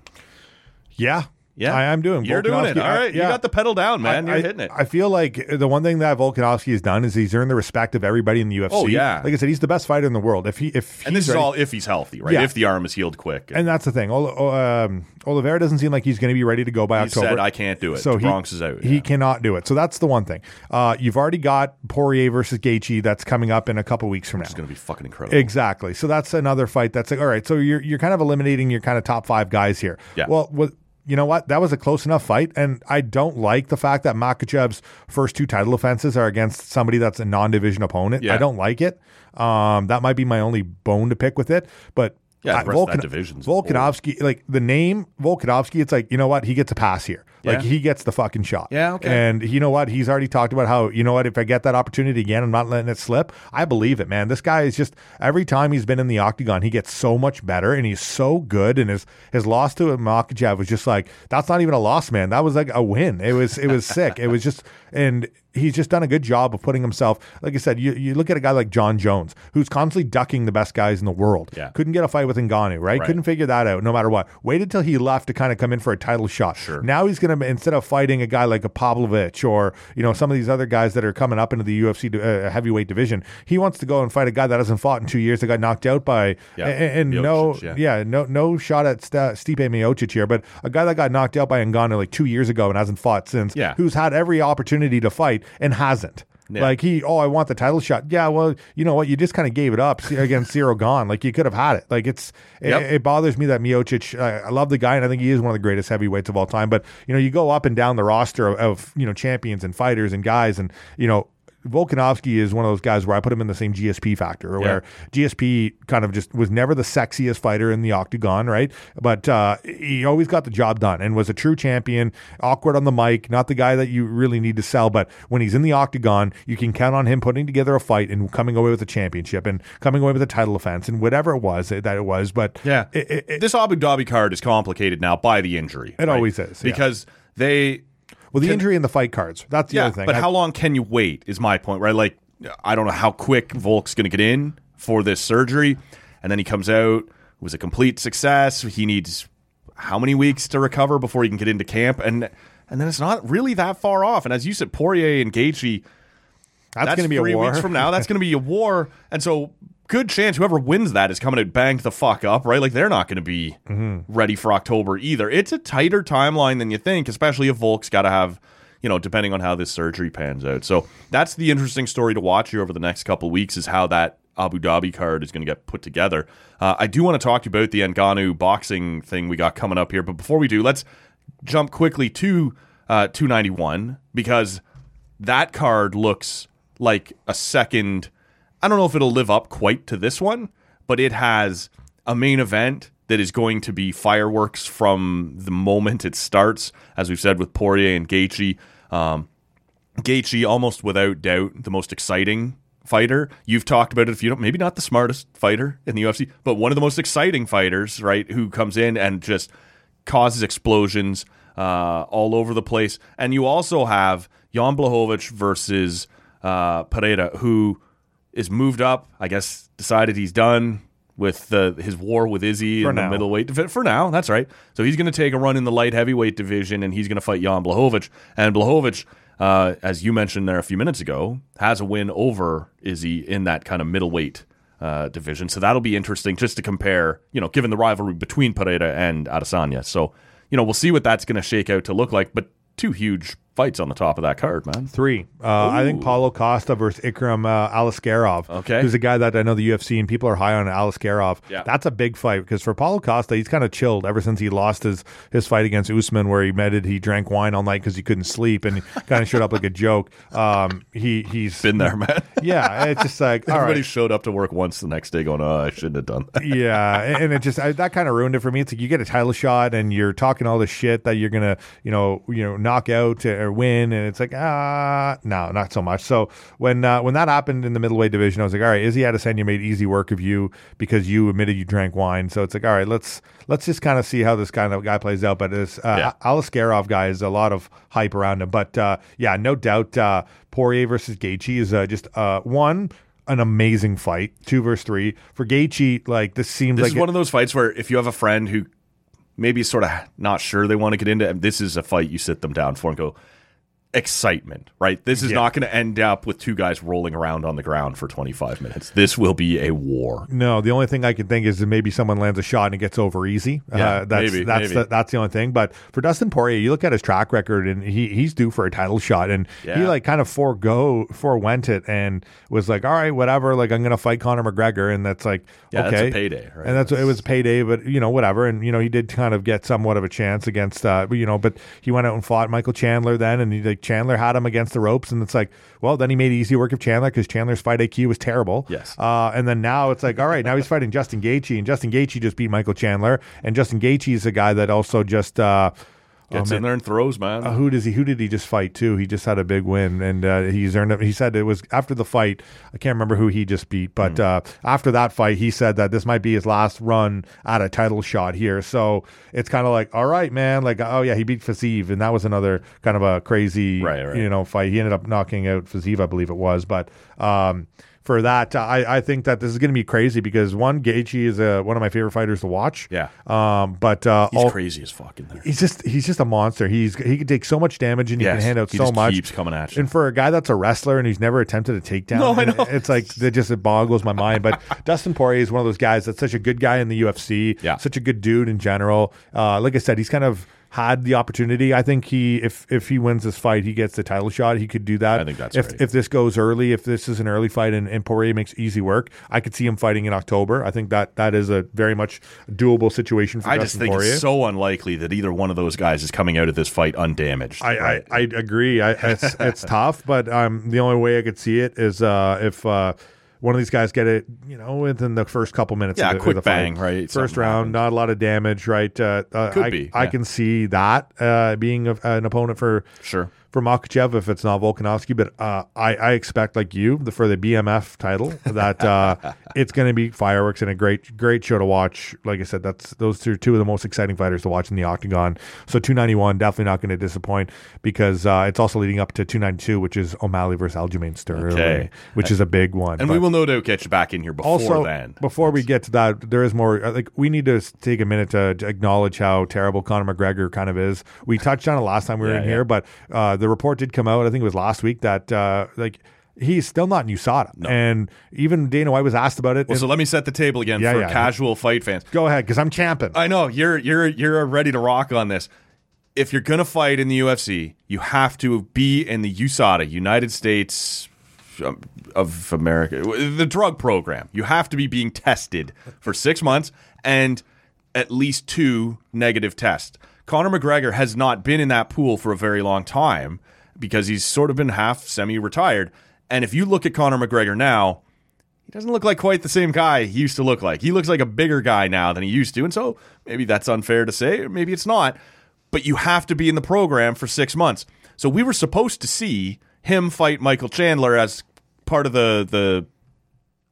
Yeah. Yeah, I am doing. You're doing it. All right. I, yeah. You got the pedal down, man. I, You're I, hitting it. I feel like the one thing that Volkanovski has done is he's earned the respect of everybody in the U F C. Oh, yeah. Like I said, he's the best fighter in the world. If he, if And this is ready, all if he's healthy, right? Yeah. If the arm is healed quick. And, and that's the thing. Ol- um, Oliveira doesn't seem like he's going to be ready to go by he October. He said, I can't do it. So the Bronx he, is out. Yeah. He cannot do it. So that's the one thing. Uh, you've already got Poirier versus Gaethje that's coming up in a couple weeks from now. It's going to be fucking incredible. Exactly. So that's another fight that's like, all right, so you're you're kind of eliminating your kind of top five guys here. Yeah. Well, with, you know what? That was a close enough fight, and I don't like the fact that Makhachev's first two title offenses are against somebody that's a non-division opponent. Yeah. I don't like it. Um, that might be my only bone to pick with it, but yeah, I, Volkan- Volkanovski, like the name Volkanovski, it's like, you know what? He gets a pass here. Like, yeah. he gets the fucking shot. Yeah, okay. And you know what? He's already talked about how, you know what? If I get that opportunity again, I'm not letting it slip. I believe it, man. This guy is just, every time he's been in the octagon, he gets so much better, and he's so good. And his his loss to Makhachev was just like, that's not even a loss, man. That was like a win. It was, it was sick. It was just, and he's just done a good job of putting himself, like I said, you, you look at a guy like John Jones, who's constantly ducking the best guys in the world. Yeah. Couldn't get a fight with Ngannou, right? right? Couldn't figure that out no matter what. Waited till he left to kind of come in for a title shot. Sure. Now he's going to, instead of fighting a guy like a Pavlovich or, you know, some of these other guys that are coming up into the U F C uh, heavyweight division, he wants to go and fight a guy that hasn't fought in two years that got knocked out by, yeah. and, and Miocic, no, yeah. yeah, no no shot at St- Stipe Miocic here, but a guy that got knocked out by Ngannou like two years ago and hasn't fought since, yeah. who's had every opportunity to fight and hasn't. Yeah. Like he, oh, I want the title shot. Yeah, well, you know what? You just kind of gave it up against Cyril Gane. Like you could have had it. Like it's, yep. it, it bothers me that Miocic. Uh, I love the guy, and I think he is one of the greatest heavyweights of all time. But you know, you go up and down the roster of, of you know champions and fighters and guys, and you know. Volkanovski is one of those guys where I put him in the same G S P factor, where yeah. G S P kind of just was never the sexiest fighter in the octagon, right? But uh, he always got the job done and was a true champion, awkward on the mic, not the guy that you really need to sell. But when he's in the octagon, you can count on him putting together a fight and coming away with a championship and coming away with a title offense and whatever it was that it was. But yeah, it, it, it, this Abu Dhabi card is complicated now by the injury. It right? always is. Yeah. Because they... Well, the can, injury and the fight cards. That's the yeah, other thing. But I, how long can you wait is my point, right? Like, I don't know how quick Volk's going to get in for this surgery. And then he comes out. It was a complete success. He needs how many weeks to recover before he can get into camp? And and then it's not really that far off. And as you said, Poirier and Gaethje, that's, that's going to be three a war. weeks from now. That's going to be a war. And so... Good chance whoever wins that is coming to bank the fuck up, right? Like, they're not going to be mm-hmm. ready for October either. It's a tighter timeline than you think, especially if Volk's got to have you know, depending on how this surgery pans out. So that's the interesting story to watch here over the next couple of weeks, is how that Abu Dhabi card is going to get put together. Uh, I do want to talk to you about the Ngannou boxing thing we got coming up here, but before we do, let's jump quickly to uh, two ninety-one, because that card looks like a second. I don't know if it'll live up quite to this one, but it has a main event that is going to be fireworks from the moment it starts, as we've said with Poirier and Gaethje. Um, Gaethje, almost without doubt, the most exciting fighter. You've talked about it a few, maybe not the smartest fighter in the U F C, but one of the most exciting fighters, right, who comes in and just causes explosions uh, all over the place. And you also have Jan Blachowicz versus uh, Pereira, who is moved up, I guess decided he's done with the, his war with Izzy in the middleweight division. For now, that's right. So he's going to take a run in the light heavyweight division, and he's going to fight Jan Blachowicz. And Blachowicz, uh, as you mentioned there a few minutes ago, has a win over Izzy in that kind of middleweight uh, division. So that'll be interesting just to compare, you know, given the rivalry between Pereira and Adesanya. So, you know, we'll see what that's going to shake out to look like, but two huge fights on the top of that card, man. Three. Uh, I think Paulo Costa versus Ikram uh, Alaskarov, okay, who's a guy that I know the U F C and people are high on, Alaskarov. Yeah. That's a big fight, because for Paulo Costa, he's kind of chilled ever since he lost his, his fight against Usman, where he meted, he drank wine all night because he couldn't sleep and kind of showed up like a joke. Um, he, he's been there, man. Yeah. It's just like, all everybody right. showed up to work once the next day going, oh, I shouldn't have done that. Yeah. And, and it just, I, that kind of ruined it for me. It's like you get a title shot and you're talking all this shit that you're going to, you know, you know, knock out or win, and it's like, ah, no, not so much. So when uh, when that happened in the middleweight division, I was like, all right, Izzy Adesanya made easy work of you because you admitted you drank wine. So it's like, all right, let's let's just kind of see how this kind of guy plays out. But this uh, yeah. Alaskarov guy is a lot of hype around him. But uh, yeah, no doubt, uh, Poirier versus Gaethje is uh, just uh, one. an amazing fight. Two versus three for Gaethje. Like this seems this like this is it- one of those fights where if you have a friend who maybe sort of not sure they want to get into, and this is a fight you sit them down for and go, excitement, right? This is yeah. not going to end up with two guys rolling around on the ground for twenty-five minutes. This will be a war. No, the only thing I can think is that maybe someone lands a shot and it gets over easy. Yeah, uh, that's maybe, that's maybe. The, that's the only thing. But for Dustin Poirier, you look at his track record, and he he's due for a title shot, and yeah. he like kind of forego forewent it and was like, all right, whatever. Like I'm going to fight Conor McGregor, and that's like yeah, okay, that's a payday, right? And that's, that's it was a payday, but you know whatever. And you know he did kind of get somewhat of a chance against uh, you know, but he went out and fought Michael Chandler then, and he like. Chandler had him against the ropes, and it's like, well, then he made easy work of Chandler because Chandler's fight I Q was terrible. Yes. Uh, and then now it's like, all right, now he's fighting Justin Gaethje, and Justin Gaethje just beat Michael Chandler, and Justin Gaethje is a guy that also just uh, gets oh, in there and throws, man. Uh, who does he? Who did he just fight too? He just had a big win, and uh, he's earned it. He said it was after the fight. I can't remember who he just beat, but mm-hmm. uh, after that fight, he said that this might be his last run at a title shot here. So it's kind of like, all right, man. Like, oh yeah, he beat Fiziev, and that was another kind of a crazy, right, right. you know, fight. He ended up knocking out Fiziev, I believe it was, but. Um, For that, I, I think that this is going to be crazy because, one, Gaethje is a, one of my favorite fighters to watch. Yeah. Um, but uh, he's all, crazy as fuck in there. He's just he's just a monster. He's he can take so much damage and he yes, can hand out he so just much. Keeps coming at you. And for a guy that's a wrestler and he's never attempted a takedown, no, I know. It's like it just it boggles my mind. But Dustin Poirier is one of those guys that's such a good guy in the U F C. Yeah. Such a good dude in general. Uh, like I said, he's kind of. Had the opportunity. I think he, if if he wins this fight, he gets the title shot. He could do that. I think that's if, right. If this goes early, if this is an early fight and, and Poirier makes easy work, I could see him fighting in October. I think that that is a very much doable situation for I Justin just think Poirier. It's so unlikely that either one of those guys is coming out of this fight undamaged. I right? I, I agree. I, it's it's tough, but um, the only way I could see it is uh, if. Uh, One of these guys get it, you know, within the first couple minutes yeah, of the, quick of the fight. Bang, right? First Something round, happens. Not a lot of damage, right? Uh, uh, Could I, be. Yeah. I can see that uh, being a, an opponent for sure. For Makhachev, if it's not Volkanovski, but uh, I, I expect, like you, the, for the B M F title, that uh, it's going to be fireworks and a great, great show to watch. Like I said, that's those two are two of the most exciting fighters to watch in the Octagon. So two ninety-one, definitely not going to disappoint because uh, it's also leading up to two ninety-two, which is O'Malley versus Aljamain Sterling, okay. which is a big one. And but we will no doubt get you back in here before also, then. Before that's... we get to that, there is more. Like we need to take a minute to, to acknowledge how terrible Conor McGregor kind of is. We touched on it last time we were yeah, in yeah. here, but uh, the report did come out, I think it was last week, that uh, like he's still not in U S A D A. No. And even Dana White was asked about it. Well, and, so let me set the table again yeah, for yeah. casual fight fans. Go ahead, because I'm champing. I know. You're you're you're ready to rock on this. if you're going to fight in the U F C, you have to be in the U S A D A, United States of America, the drug program. You have to be being tested for six months and at least two negative tests. Conor McGregor has not been in that pool for a very long time because he's sort of been half semi-retired. And if you look at Conor McGregor now, he doesn't look like quite the same guy he used to look like. He looks like a bigger guy now than he used to. And so maybe that's unfair to say, or maybe it's not. But you have to be in the program for six months. So we were supposed to see him fight Michael Chandler as part of the the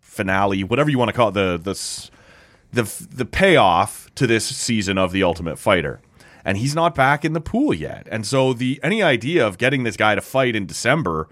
finale, whatever you want to call it, the the the, the payoff to this season of The Ultimate Fighter. And he's not back in the pool yet. And so the any idea of getting this guy to fight in December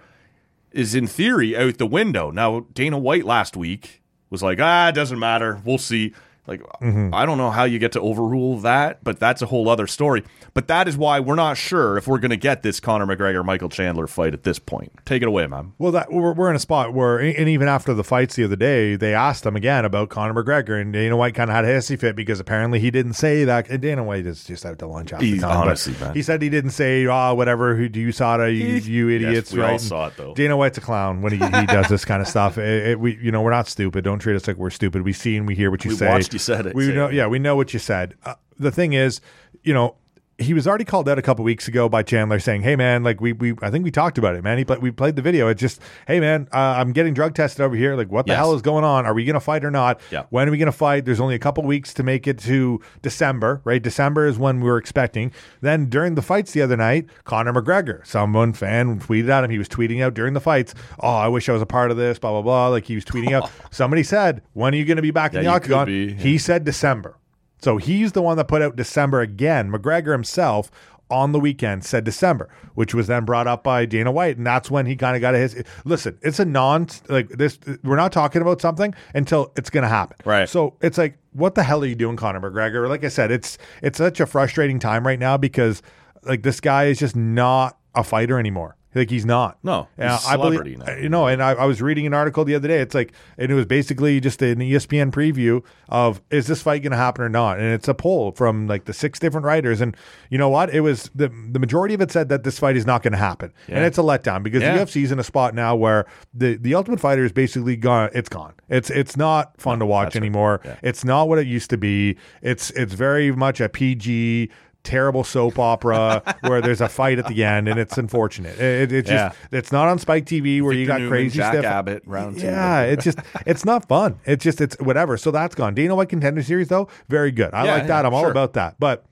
is in theory out the window. Now, Dana White last week was like, ah, it doesn't matter. We'll see. Like, mm-hmm. I don't know how you get to overrule that, but that's a whole other story. But that is why we're not sure if we're going to get this Conor McGregor-Michael Chandler fight at this point. Take it away, man. Well, that we're, we're in a spot where, and even after the fights the other day, they asked him again about Conor McGregor, and Dana White kind of had a hissy fit because apparently he didn't say that. And Dana White is just out to lunch after the time. Honestly, man. He said he didn't say, oh, whatever, who do you saw it, you, you idiots. Yes, we right? all saw it, though. Dana White's a clown when he, he does this kind of stuff. It, it, we, you know, we're not stupid. Don't treat us like we're stupid. We see and we hear what you we say. Watched you said it. We know, yeah, we know what you said. Uh, the thing is, you know, he was already called out a couple weeks ago by Chandler saying, hey, man, like we, we I think we talked about it, man. He played, we played the video. It's just, hey, man, uh, I'm getting drug tested over here. Like, what the yes. hell is going on? Are we going to fight or not? Yeah. When are we going to fight? There's only a couple weeks to make it to December, right? December is when we were expecting. Then during the fights the other night, Conor McGregor, someone fan tweeted at him. He was tweeting out during the fights, oh, I wish I was a part of this, blah, blah, blah. Like he was tweeting out. Somebody said, when are you going to be back yeah, in the octagon? Be, yeah. He said December. So he's the one that put out December again. McGregor himself on the weekend said December, which was then brought up by Dana White, and that's when he kind of got his. Listen, it's a non like this. We're not talking about something until it's going to happen. Right. So it's like, what the hell are you doing, Conor McGregor? Like I said, it's it's such a frustrating time right now because like this guy is just not a fighter anymore. Like he's not. No, he's uh, a celebrity I believe, now. You know, and I, I was reading an article the other day. It's like, and it was basically just an E S P N preview of is this fight going to happen or not? And it's a poll from like the six different writers. And you know what? It was the the majority of it said that this fight is not going to happen, yeah. and it's a letdown because yeah. the U F C is in a spot now where the, the Ultimate Fighter is basically gone. It's gone. It's it's not fun no, to watch anymore. Right. Yeah. It's not what it used to be. It's it's very much a P G. Terrible soap opera where there's a fight at the end, and it's unfortunate. It, it, it yeah. just it's not on Spike T V where Victor you got Newman, crazy Jack stuff. Abbott, round two. Yeah, it's just it's not fun. It's just it's whatever. So that's gone. Dana White Contender Series though, very good. I yeah, like that. Yeah, I'm sure. all about that. But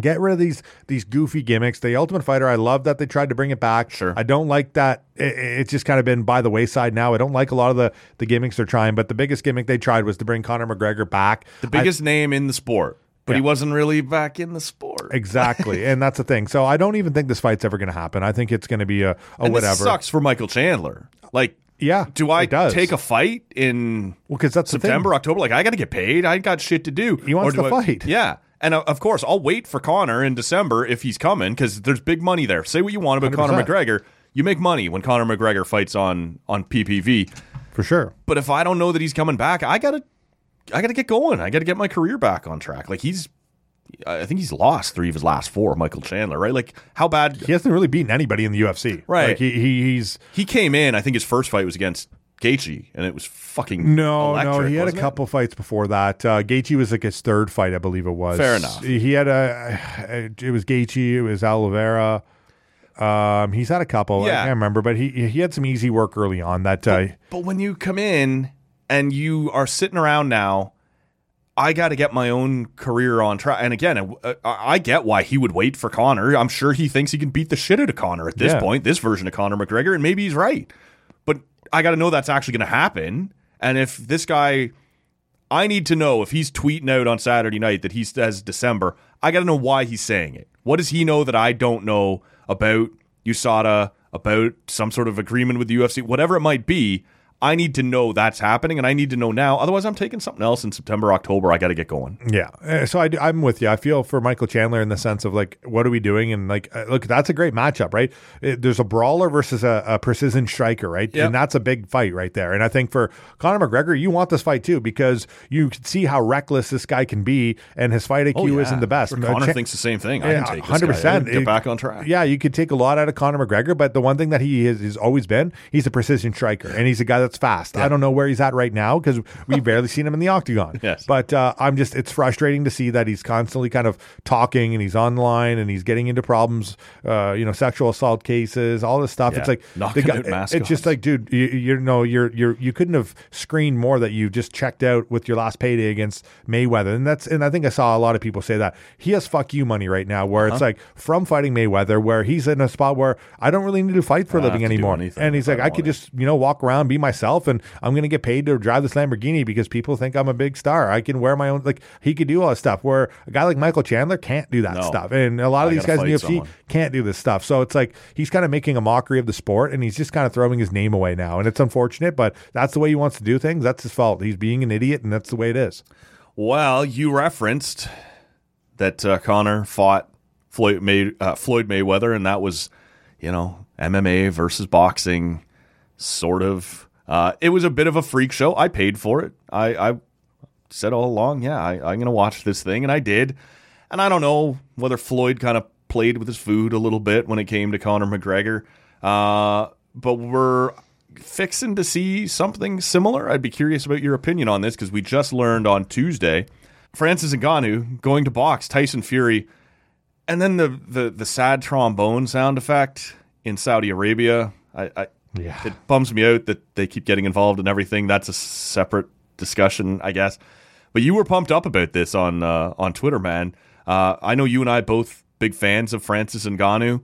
get rid of these these goofy gimmicks. The Ultimate Fighter, I love that they tried to bring it back. Sure, I don't like that. It, it's just kind of been by the wayside now. I don't like a lot of the, the gimmicks they're trying. But the biggest gimmick they tried was to bring Conor McGregor back. The biggest I, name in the sport. But yeah. he wasn't really back in the sport. Exactly. And that's the thing. So I don't even think this fight's ever going to happen. I think it's going to be a, a and whatever. It sucks for Michael Chandler. Like, yeah, do I take a fight in well, cause that's September, October? Like, I got to get paid. I got shit to do. He wants to fight. I, yeah. And of course, I'll wait for Conor in December if he's coming because there's big money there. Say what you want about one hundred percent Conor McGregor. You make money when Conor McGregor fights on, on P P V. For sure. But if I don't know that he's coming back, I got to. I got to get going. I got to get my career back on track. Like he's, I think he's lost three of his last four. Michael Chandler, right? Like how bad he hasn't really beaten anybody in the U F C, right? Like he, he he's he came in. I think his first fight was against Gaethje, and it was fucking no, electric, no. He had a couple it? fights before that. Uh, Gaethje was like his third fight, I believe it was. Fair enough. He had a. It was Gaethje. It was Oliveira. Um, he's had a couple. Yeah. I can't remember, but he he had some easy work early on that day. But, but when you come in. And you are sitting around now, I got to get my own career on track. And again, I, I get why he would wait for Conor. I'm sure he thinks he can beat the shit out of Conor at this yeah. point, this version of Conor McGregor, and maybe he's right. But I got to know that's actually going to happen. And if this guy, I need to know if he's tweeting out on Saturday night that he says December, I got to know why he's saying it. What does he know that I don't know about U S A D A, about some sort of agreement with the U F C, whatever it might be? I need to know that's happening, and I need to know now. Otherwise, I'm taking something else in September, October. I got to get going. Yeah. So I do, I'm with you. I feel for Michael Chandler in the sense of, like, what are we doing? And, like, look, that's a great matchup, right? It, there's a brawler versus a, a precision striker, right? Yep. And that's a big fight right there. And I think for Conor McGregor, you want this fight too, because you can see how reckless this guy can be, and his fight I Q oh, yeah. isn't the best. Sure, Conor Ch- thinks the same thing. I yeah, can take one hundred percent. Guy. I can get back on track. Yeah, you could take a lot out of Conor McGregor, but the one thing that he is, has always been, he's a precision striker, and he's a guy that's fast. Yeah. I don't know where he's at right now because we've barely seen him in the octagon. Yes. But uh, I'm just, it's frustrating to see that he's constantly kind of talking, and he's online, and he's getting into problems, uh, you know, sexual assault cases, all this stuff. Yeah. It's like, the guy, it, it's just like, dude, you, you know, you're, you're, you couldn't have screened more that you just checked out with your last payday against Mayweather. And that's, and I think I saw a lot of people say that he has fuck you money right now, where uh-huh. it's like from fighting Mayweather, where he's in a spot where I don't really need to fight for I a living anymore. And he's like, I, I could just, you know, walk around, be myself. And I'm going to get paid to drive this Lamborghini because people think I'm a big star. I can wear my own, like, he could do all this stuff, where a guy like Michael Chandler can't do that no. stuff. And a lot of I these guys in the U F C someone. can't do this stuff. So it's like he's kind of making a mockery of the sport, and he's just kind of throwing his name away now. And it's unfortunate, but that's the way he wants to do things. That's his fault. He's being an idiot, and that's the way it is. Well, you referenced that uh, Conor fought Floyd, May- uh, Floyd Mayweather, and that was, you know, M M A versus boxing, sort of. Uh, it was a bit of a freak show. I paid for it. I, I said all along, yeah, I, I'm going to watch this thing, and I did. And I don't know whether Floyd kind of played with his food a little bit when it came to Conor McGregor, uh, but we're fixing to see something similar. I'd be curious about your opinion on this, because we just learned on Tuesday, Francis Ngannou going to box Tyson Fury, and then the, the, the sad trombone sound effect in Saudi Arabia. I... I Yeah. It bums me out that they keep getting involved in everything. That's a separate discussion, I guess. But you were pumped up about this on uh, on Twitter, man. Uh, I know you and I both big fans of Francis Ngannou.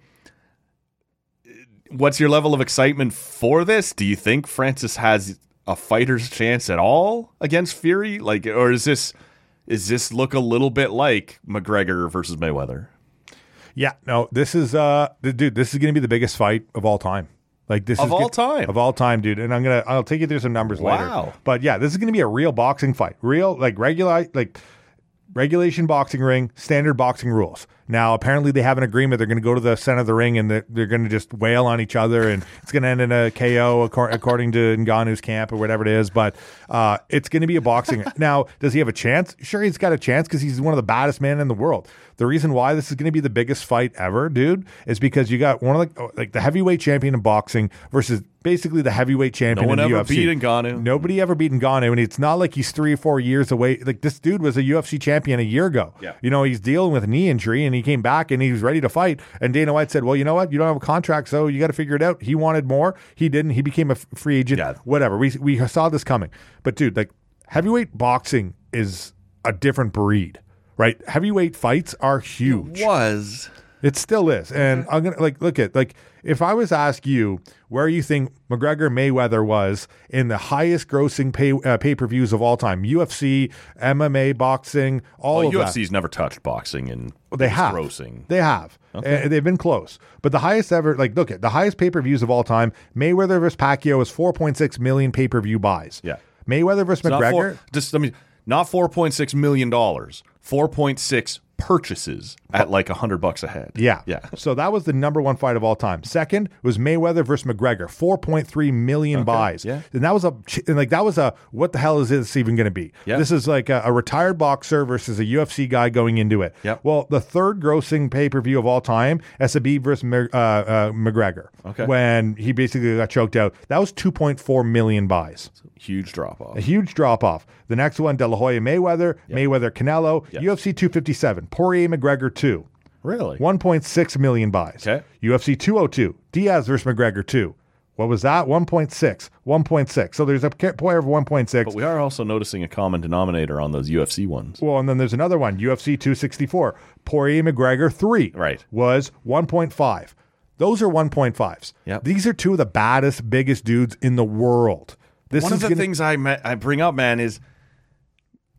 What's your level of excitement for this? Do you think Francis has a fighter's chance at all against Fury? Like, or is this is this look a little bit like McGregor versus Mayweather? Yeah, no, this is uh, dude. This is going to be the biggest fight of all time. Like this of is all good, time of all time, dude. And I'm gonna I'll take you through some numbers wow. later. Wow! But yeah, this is gonna be a real boxing fight, real like regular like regulation boxing ring, standard boxing rules. Now apparently they have an agreement. They're gonna go to the center of the ring, and they're, they're gonna just wail on each other, and it's gonna end in a K O according, according to Ngannou's camp or whatever it is. But uh, it's gonna be a boxing. Now, does he have a chance? Sure, he's got a chance because he's one of the baddest men in the world. The reason why this is going to be the biggest fight ever, dude, is because you got one of the, like the heavyweight champion in boxing versus basically the heavyweight champion in the U F C. No one ever beat Ngannou. Nobody ever beat Ngannou, and it's not like he's three or four years away. Like this dude was a U F C champion a year ago. Yeah. You know, he's dealing with a knee injury, and he came back, and he was ready to fight. And Dana White said, well, you know what? You don't have a contract, so you got to figure it out. He wanted more. He didn't. He became a free agent. Yeah. Whatever. We, we saw this coming. But, dude, like heavyweight boxing is a different breed. Right, heavyweight fights are huge. It was. It still is. And I'm gonna like look at like if I was asked you where you think McGregor Mayweather was in the highest grossing pay uh, pay-per-views of all time, U F C, M M A, boxing, all well, of U F C's that. U F C's never touched boxing and well, they have grossing. They have. Okay. Uh, they've been close. But the highest ever like look at the highest pay-per-views of all time, Mayweather versus Pacquiao is four point six million pay-per-view buys. Yeah. Mayweather versus it's McGregor four, just I mean not four point six million dollars, four point six purchases at like one hundred bucks a head. Yeah. Yeah. So that was the number one fight of all time. Second was Mayweather versus McGregor, four point three million okay. buys. Yeah. And that was a and like that was a what the hell is this even going to be? Yeah. This is like a, a retired boxer versus a U F C guy going into it. Yeah. Well, the third grossing pay-per-view of all time, Khabib versus uh, uh, McGregor. Okay. When he basically got choked out. That was two point four million buys. Huge drop off. A huge drop off. The next one, De La Hoya Mayweather, yep. Mayweather Canelo, yep. U F C two fifty-seven, Poirier McGregor two. Really? one point six million buys. Okay. U F C two oh two, Diaz versus McGregor two. What was that? one point six. one point six. So there's a player of one point six. But we are also noticing a common denominator on those U F C ones. Well, and then there's another one, U F C two sixty-four, Poirier McGregor three. Right. Was one point five. Those are one point fives. Yep. These are two of the baddest, biggest dudes in the world. This One is of the gonna... things I, ma- I bring up, man, is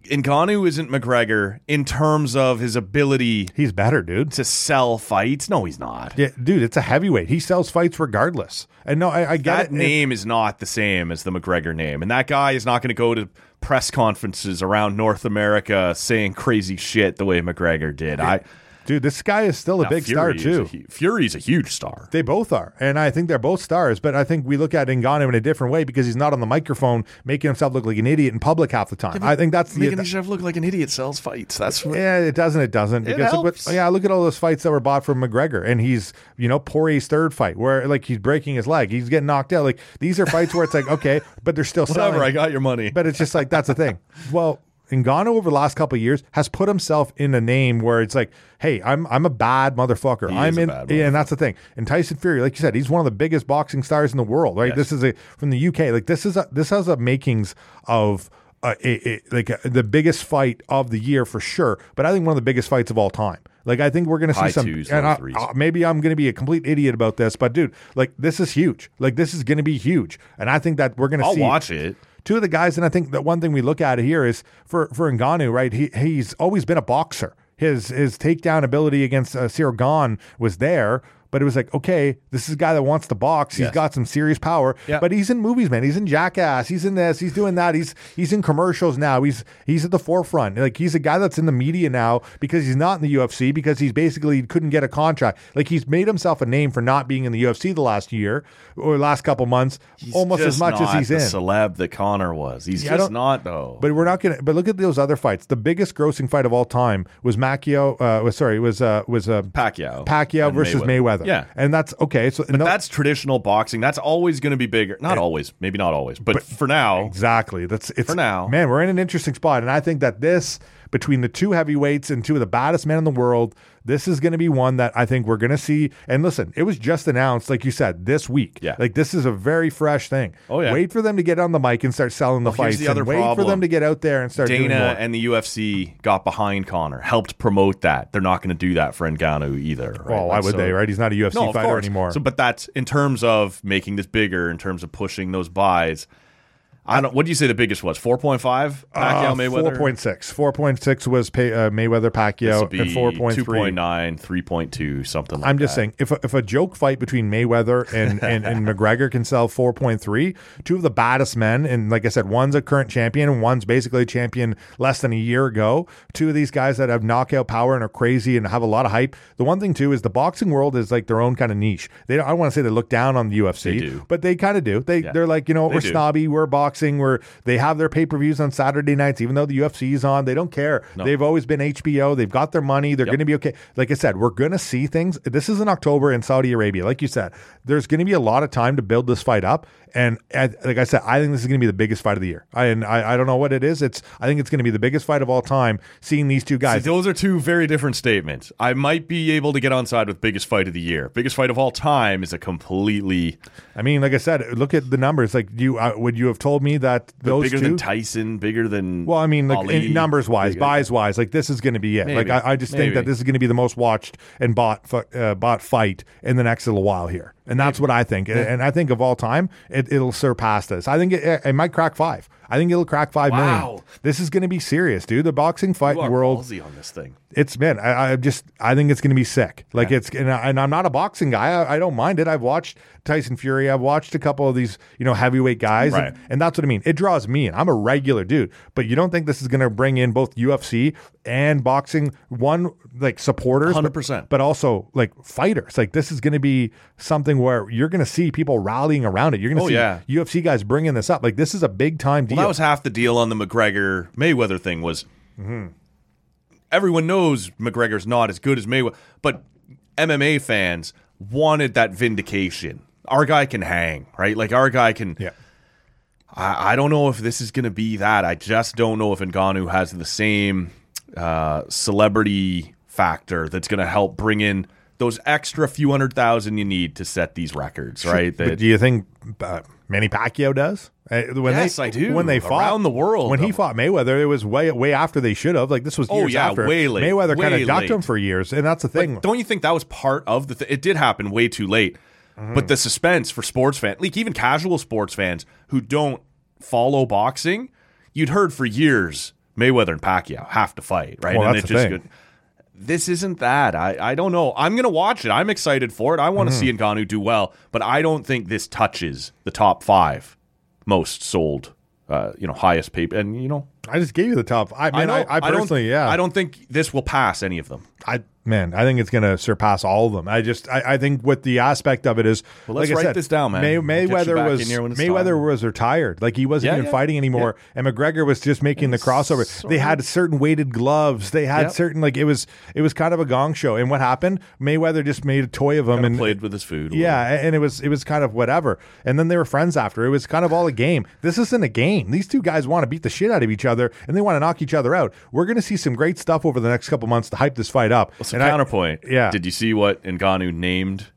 Ngannou isn't McGregor in terms of his ability. He's better, dude, to sell fights. No, he's not. Yeah, dude, it's a heavyweight. He sells fights regardless. And no, I, I get that it. name is not the same as the McGregor name, and that guy is not going to go to press conferences around North America saying crazy shit the way McGregor did. Yeah. I. Dude, this guy is still a now, big Fury star, too. Hu- Fury's a huge star. They both are. And I think they're both stars. But I think we look at Ngannou in a different way because he's not on the microphone making himself look like an idiot in public half the time. Yeah, I think that's... Making himself th- look like an idiot sells fights. That's what... Yeah, it doesn't. It doesn't. It because helps. Look, yeah, look at all those fights that were bought from McGregor. And he's, you know, Poirier's third fight where, like, he's breaking his leg. He's getting knocked out. Like, these are fights where it's like, okay, but they're still selling. Whatever, I got your money. But it's just like, that's the thing. Well... Ngannou over the last couple of years has put himself in a name where it's like, hey, I'm I'm a bad motherfucker. He I'm in, motherfucker. Yeah, and that's the thing. And Tyson Fury, like you said, he's one of the biggest boxing stars in the world, right? Yes. This is a from the U K. Like this is a, this has a makings of uh, a, a, like a, the biggest fight of the year for sure. But I think one of the biggest fights of all time. Like I think we're gonna see High some. Twos, and I, I, maybe I'm gonna be a complete idiot about this, but dude, like this is huge. Like this is gonna be huge, and I think that we're gonna. I'll see, watch it. Two of the guys, and I think that one thing we look at here is for, for Ngannou, right? He he's always been a boxer. His his takedown ability against uh, Ciryl Gane was there, but it was like, okay, this is a guy that wants to box. He's yes. got some serious power, yep. but he's in movies, man. He's in Jackass. He's in this. He's doing that. He's he's in commercials now. He's he's at the forefront. Like he's a guy that's in the media now because he's not in the U F C because he's basically couldn't get a contract. Like he's made himself a name for not being in the U F C the last year or last couple months, he's almost as much as he's in. He's just not the celeb that Conor was. He's yeah, just not though. But we're not gonna. But look at those other fights. The biggest grossing fight of all time was Macchio. Uh, was sorry was uh, was uh, Pacquiao. Pacquiao versus Mayweather. Mayweather. Yeah. And that's okay. So but no, that's traditional boxing. That's always going to be bigger. Not and, always, maybe not always, but, but for now. Exactly. That's it's for now. Man, we're in an interesting spot. And I think that this, between the two heavyweights and two of the baddest men in the world, this is going to be one that I think we're going to see. And listen, it was just announced, like you said, this week. Yeah. Like this is a very fresh thing. Oh, yeah. Wait for them to get on the mic and start selling the oh, fights. Here's the other wait problem. for them to get out there and start Dana doing more. Dana and the U F C got behind Conor, helped promote that. They're not going to do that for Ngannou either. Right? Well, why would so, they, right? He's not a U F C no, fighter course. anymore. So, but that's in terms of making this bigger, in terms of pushing those buys. I don't. What do you say the biggest was? Four point five. Pacquiao uh, Mayweather. Four point six. Four point six was pay, uh, Mayweather Pacquiao, and four point three. Two point nine. Three point two. Something. Like I'm just that. saying, if a, if a joke fight between Mayweather and and, and McGregor can sell four point three, two of the baddest men, and like I said, one's a current champion, and one's basically a champion less than a year ago. Two of these guys that have knockout power and are crazy and have a lot of hype. The one thing too is the boxing world is like their own kind of niche. They don't, I don't want to say they look down on the U F C, they do. but they kind of do. They yeah. they're like you know they we're do. snobby, we're boxing. Where they have their pay-per-views on Saturday nights, even though the U F C is on, they don't care. No. They've always been H B O. They've got their money. They're yep. going to be okay. Like I said, we're going to see things. This is in October in Saudi Arabia. Like you said, there's going to be a lot of time to build this fight up. And I, like I said, I think this is going to be the biggest fight of the year. I, and I, I don't know what it is. It's I think it's going to be the biggest fight of all time. Seeing these two guys, see, those are two very different statements. I might be able to get on side with biggest fight of the year. Biggest fight of all time is a completely. I mean, like I said, look at the numbers. Like you, uh, would you have told me that those bigger two, than Tyson, bigger than well, I mean, like numbers wise, buys wise, like this is going to be it. Maybe, like I, I just maybe. think that this is going to be the most watched and bought uh, bought fight in the next little while here. And that's what I think. And I think of all time, it, it'll surpass this. I think it, it might crack five. I think it'll crack five wow. million. This is going to be serious, dude. The boxing fight you are world. Ballsy on this thing. It's man. I, I just. I think it's going to be sick. Like yeah. it's. And, I, and I'm not a boxing guy. I, I don't mind it. I've watched Tyson Fury. I've watched a couple of these, you know, heavyweight guys, right. and, and that's what I mean. It draws me in. I'm a regular dude, but you don't think this is going to bring in both U F C and boxing one like supporters, one hundred percent, but, but also like fighters. Like this is going to be something where you're going to see people rallying around it. You're going to oh, see yeah. U F C guys bringing this up. Like this is a big time deal. Well, that was half the deal on the McGregor Mayweather thing was mm-hmm. everyone knows McGregor's not as good as Mayweather, but M M A fans wanted that vindication. Our guy can hang, right? Like our guy can. Yeah. I, I don't know if this is going to be that. I just don't know if Ngannou has the same uh, celebrity factor that's going to help bring in those extra few hundred thousand you need to set these records, right? That, but do you think uh, Manny Pacquiao does? Uh, when yes, they, I do. When they fought around the world, when he fought Mayweather, it was way way after they should have. Like this was years oh yeah, after. way late. Mayweather kind of ducked him for years, and that's the thing. But don't you think that was part of the? Th- it did happen way too late, mm. but the suspense for sports fans, like even casual sports fans who don't follow boxing, you'd heard for years. Mayweather and Pacquiao have to fight, right? Well, and that's it the just thing. Could, this isn't that. I, I don't know. I'm going to watch it. I'm excited for it. I want to mm-hmm. see Ngannou do well, but I don't think this touches the top five most sold, uh, you know, highest paper. And, you know, I just gave you the top. I, man, I, I, I personally, I yeah. I don't think this will pass any of them. I Man, I think it's going to surpass all of them. I just, I, I think what the aspect of it is, well, let's like write I said, this down, man. May, Mayweather was Mayweather time. was retired. Like he wasn't yeah, even yeah. fighting anymore, yeah. and McGregor was just making was the crossover. So they had certain weighted gloves. They had yep. certain like it was it was kind of a gong show. And what happened? Mayweather just made a toy of him kind and of played with his food. Yeah, and it was it was kind of whatever. And then they were friends after. It was kind of all a game. This isn't a game. These two guys want to beat the shit out of each other and they want to knock each other out. We're going to see some great stuff over the next couple months to hype this fight up. Well, so and counterpoint. I, yeah. Did you see what Ngannou named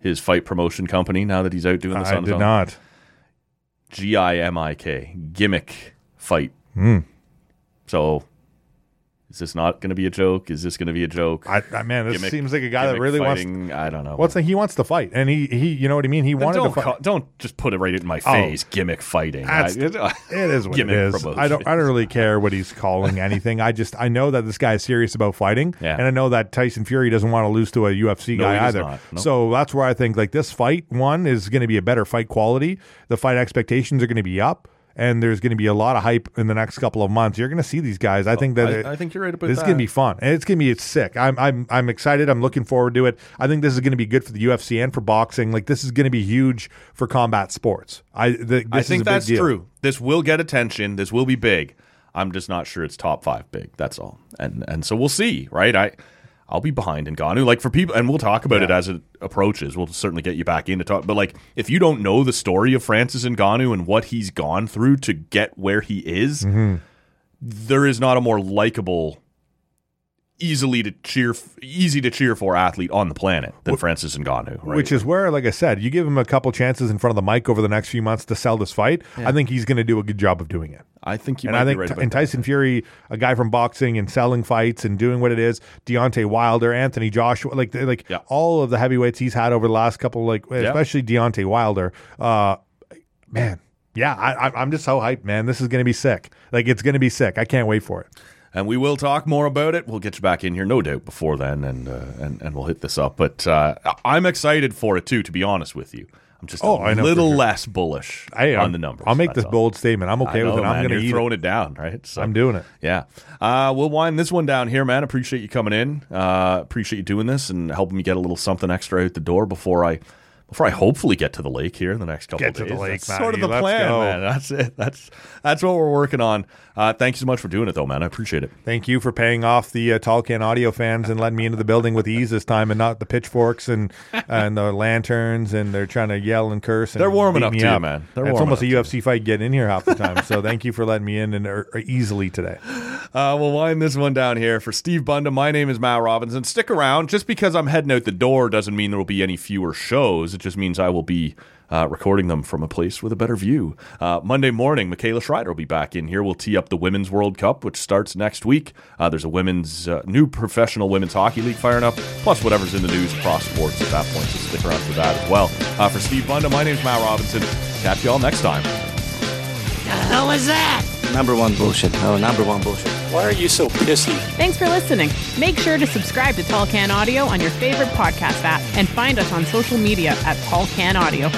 his fight promotion company now that he's out doing this I on his own? I did not. G I M I K. Gimmick Fight. Mm. So is this not going to be a joke? Is this going to be a joke? I, I Man, this gimmick, seems like a guy that really fighting, wants... To, I don't know. What's well, like he wants to fight. And he, he you know what I mean? He wanted to fight. Call, don't just put it right in my face. Oh, gimmick fighting. I, it, uh, it is what it is. Promotion. I don't I don't really care what he's calling anything. I just I know that this guy is serious about fighting. Yeah. And I know that Tyson Fury doesn't want to lose to a U F C no, guy either. Not, no. So that's where I think like this fight, one, is going to be a better fight quality. The fight expectations are going to be up. And there's going to be a lot of hype in the next couple of months. You're going to see these guys. I think that I, it, I think you're right about this that. This is going to be fun, and it's going to be it's sick. I'm I'm I'm excited. I'm looking forward to it. I think this is going to be good for the U F C and for boxing. Like this is going to be huge for combat sports. I the, this I think is a that's big deal. True. This will get attention. This will be big. I'm just not sure it's top five big. That's all. And and so we'll see. Right. I I'll be behind Ngannou. Like for people, and we'll talk about yeah. it as it approaches. We'll certainly get you back in to talk. But like, if you don't know the story of Francis Ngannou and what he's gone through to get where he is, mm-hmm. there is not a more likable, easily to cheer, easy to cheer for athlete on the planet than Wh- Francis Ngannou. Right? Which is where, like I said, you give him a couple chances in front of the mic over the next few months to sell this fight. Yeah. I think he's going to do a good job of doing it. I think you and might I think be right about and Tyson that. Fury, a guy from boxing and selling fights and doing what it is, Deontay Wilder, Anthony Joshua, like like yeah. all of the heavyweights he's had over the last couple, like yeah. especially Deontay Wilder, uh, man, yeah, I, I'm just so hyped, man. This is going to be sick. Like it's going to be sick. I can't wait for it. And we will talk more about it. We'll get you back in here, no doubt, before then, and uh, and and we'll hit this up. But uh, I'm excited for it too, to be honest with you. I'm just oh, a I little less bullish I, on the numbers. I'll make That's this all. bold statement. I'm okay know, with it. Man, I'm going to throwing it. it down, right? So, I'm doing it. Yeah. Uh, we'll wind this one down here, man. Appreciate you coming in. Uh, appreciate you doing this and helping me get a little something extra out the door before I before I hopefully get to the lake here in the next couple get of days. To the lake, that's Matty, sort of the plan, go. man. That's it. That's that's what we're working on. Uh, thank you so much for doing it, though, man. I appreciate it. Thank you for paying off the uh, Tall Can Audio fans and letting me into the building with ease this time, and not the pitchforks and and the lanterns, and they're trying to yell and curse. And they're warming up to you, man. They're it's almost a U F C fight getting in here half the time. So thank you for letting me in and er, er, easily today. Uh, we'll wind this one down here for Steve Bunda. My name is Matt Robinson. Stick around. Just because I'm heading out the door doesn't mean there will be any fewer shows. It just means I will be uh, recording them from a place with a better view. Uh, Monday morning, Michaela Schreider will be back in here. We'll tee up the Women's World Cup, which starts next week. Uh, there's a women's uh, new professional women's hockey league firing up, plus whatever's in the news across sports at that point. So stick around for that as well. Uh, for Steve Bunda, my name's Matt Robinson. Catch you all next time. The hell was that? Number one bullshit. Oh, number one bullshit. Why are you so pissy? Thanks for listening. Make sure to subscribe to Tall Can Audio on your favorite podcast app and find us on social media at Tall Can Audio.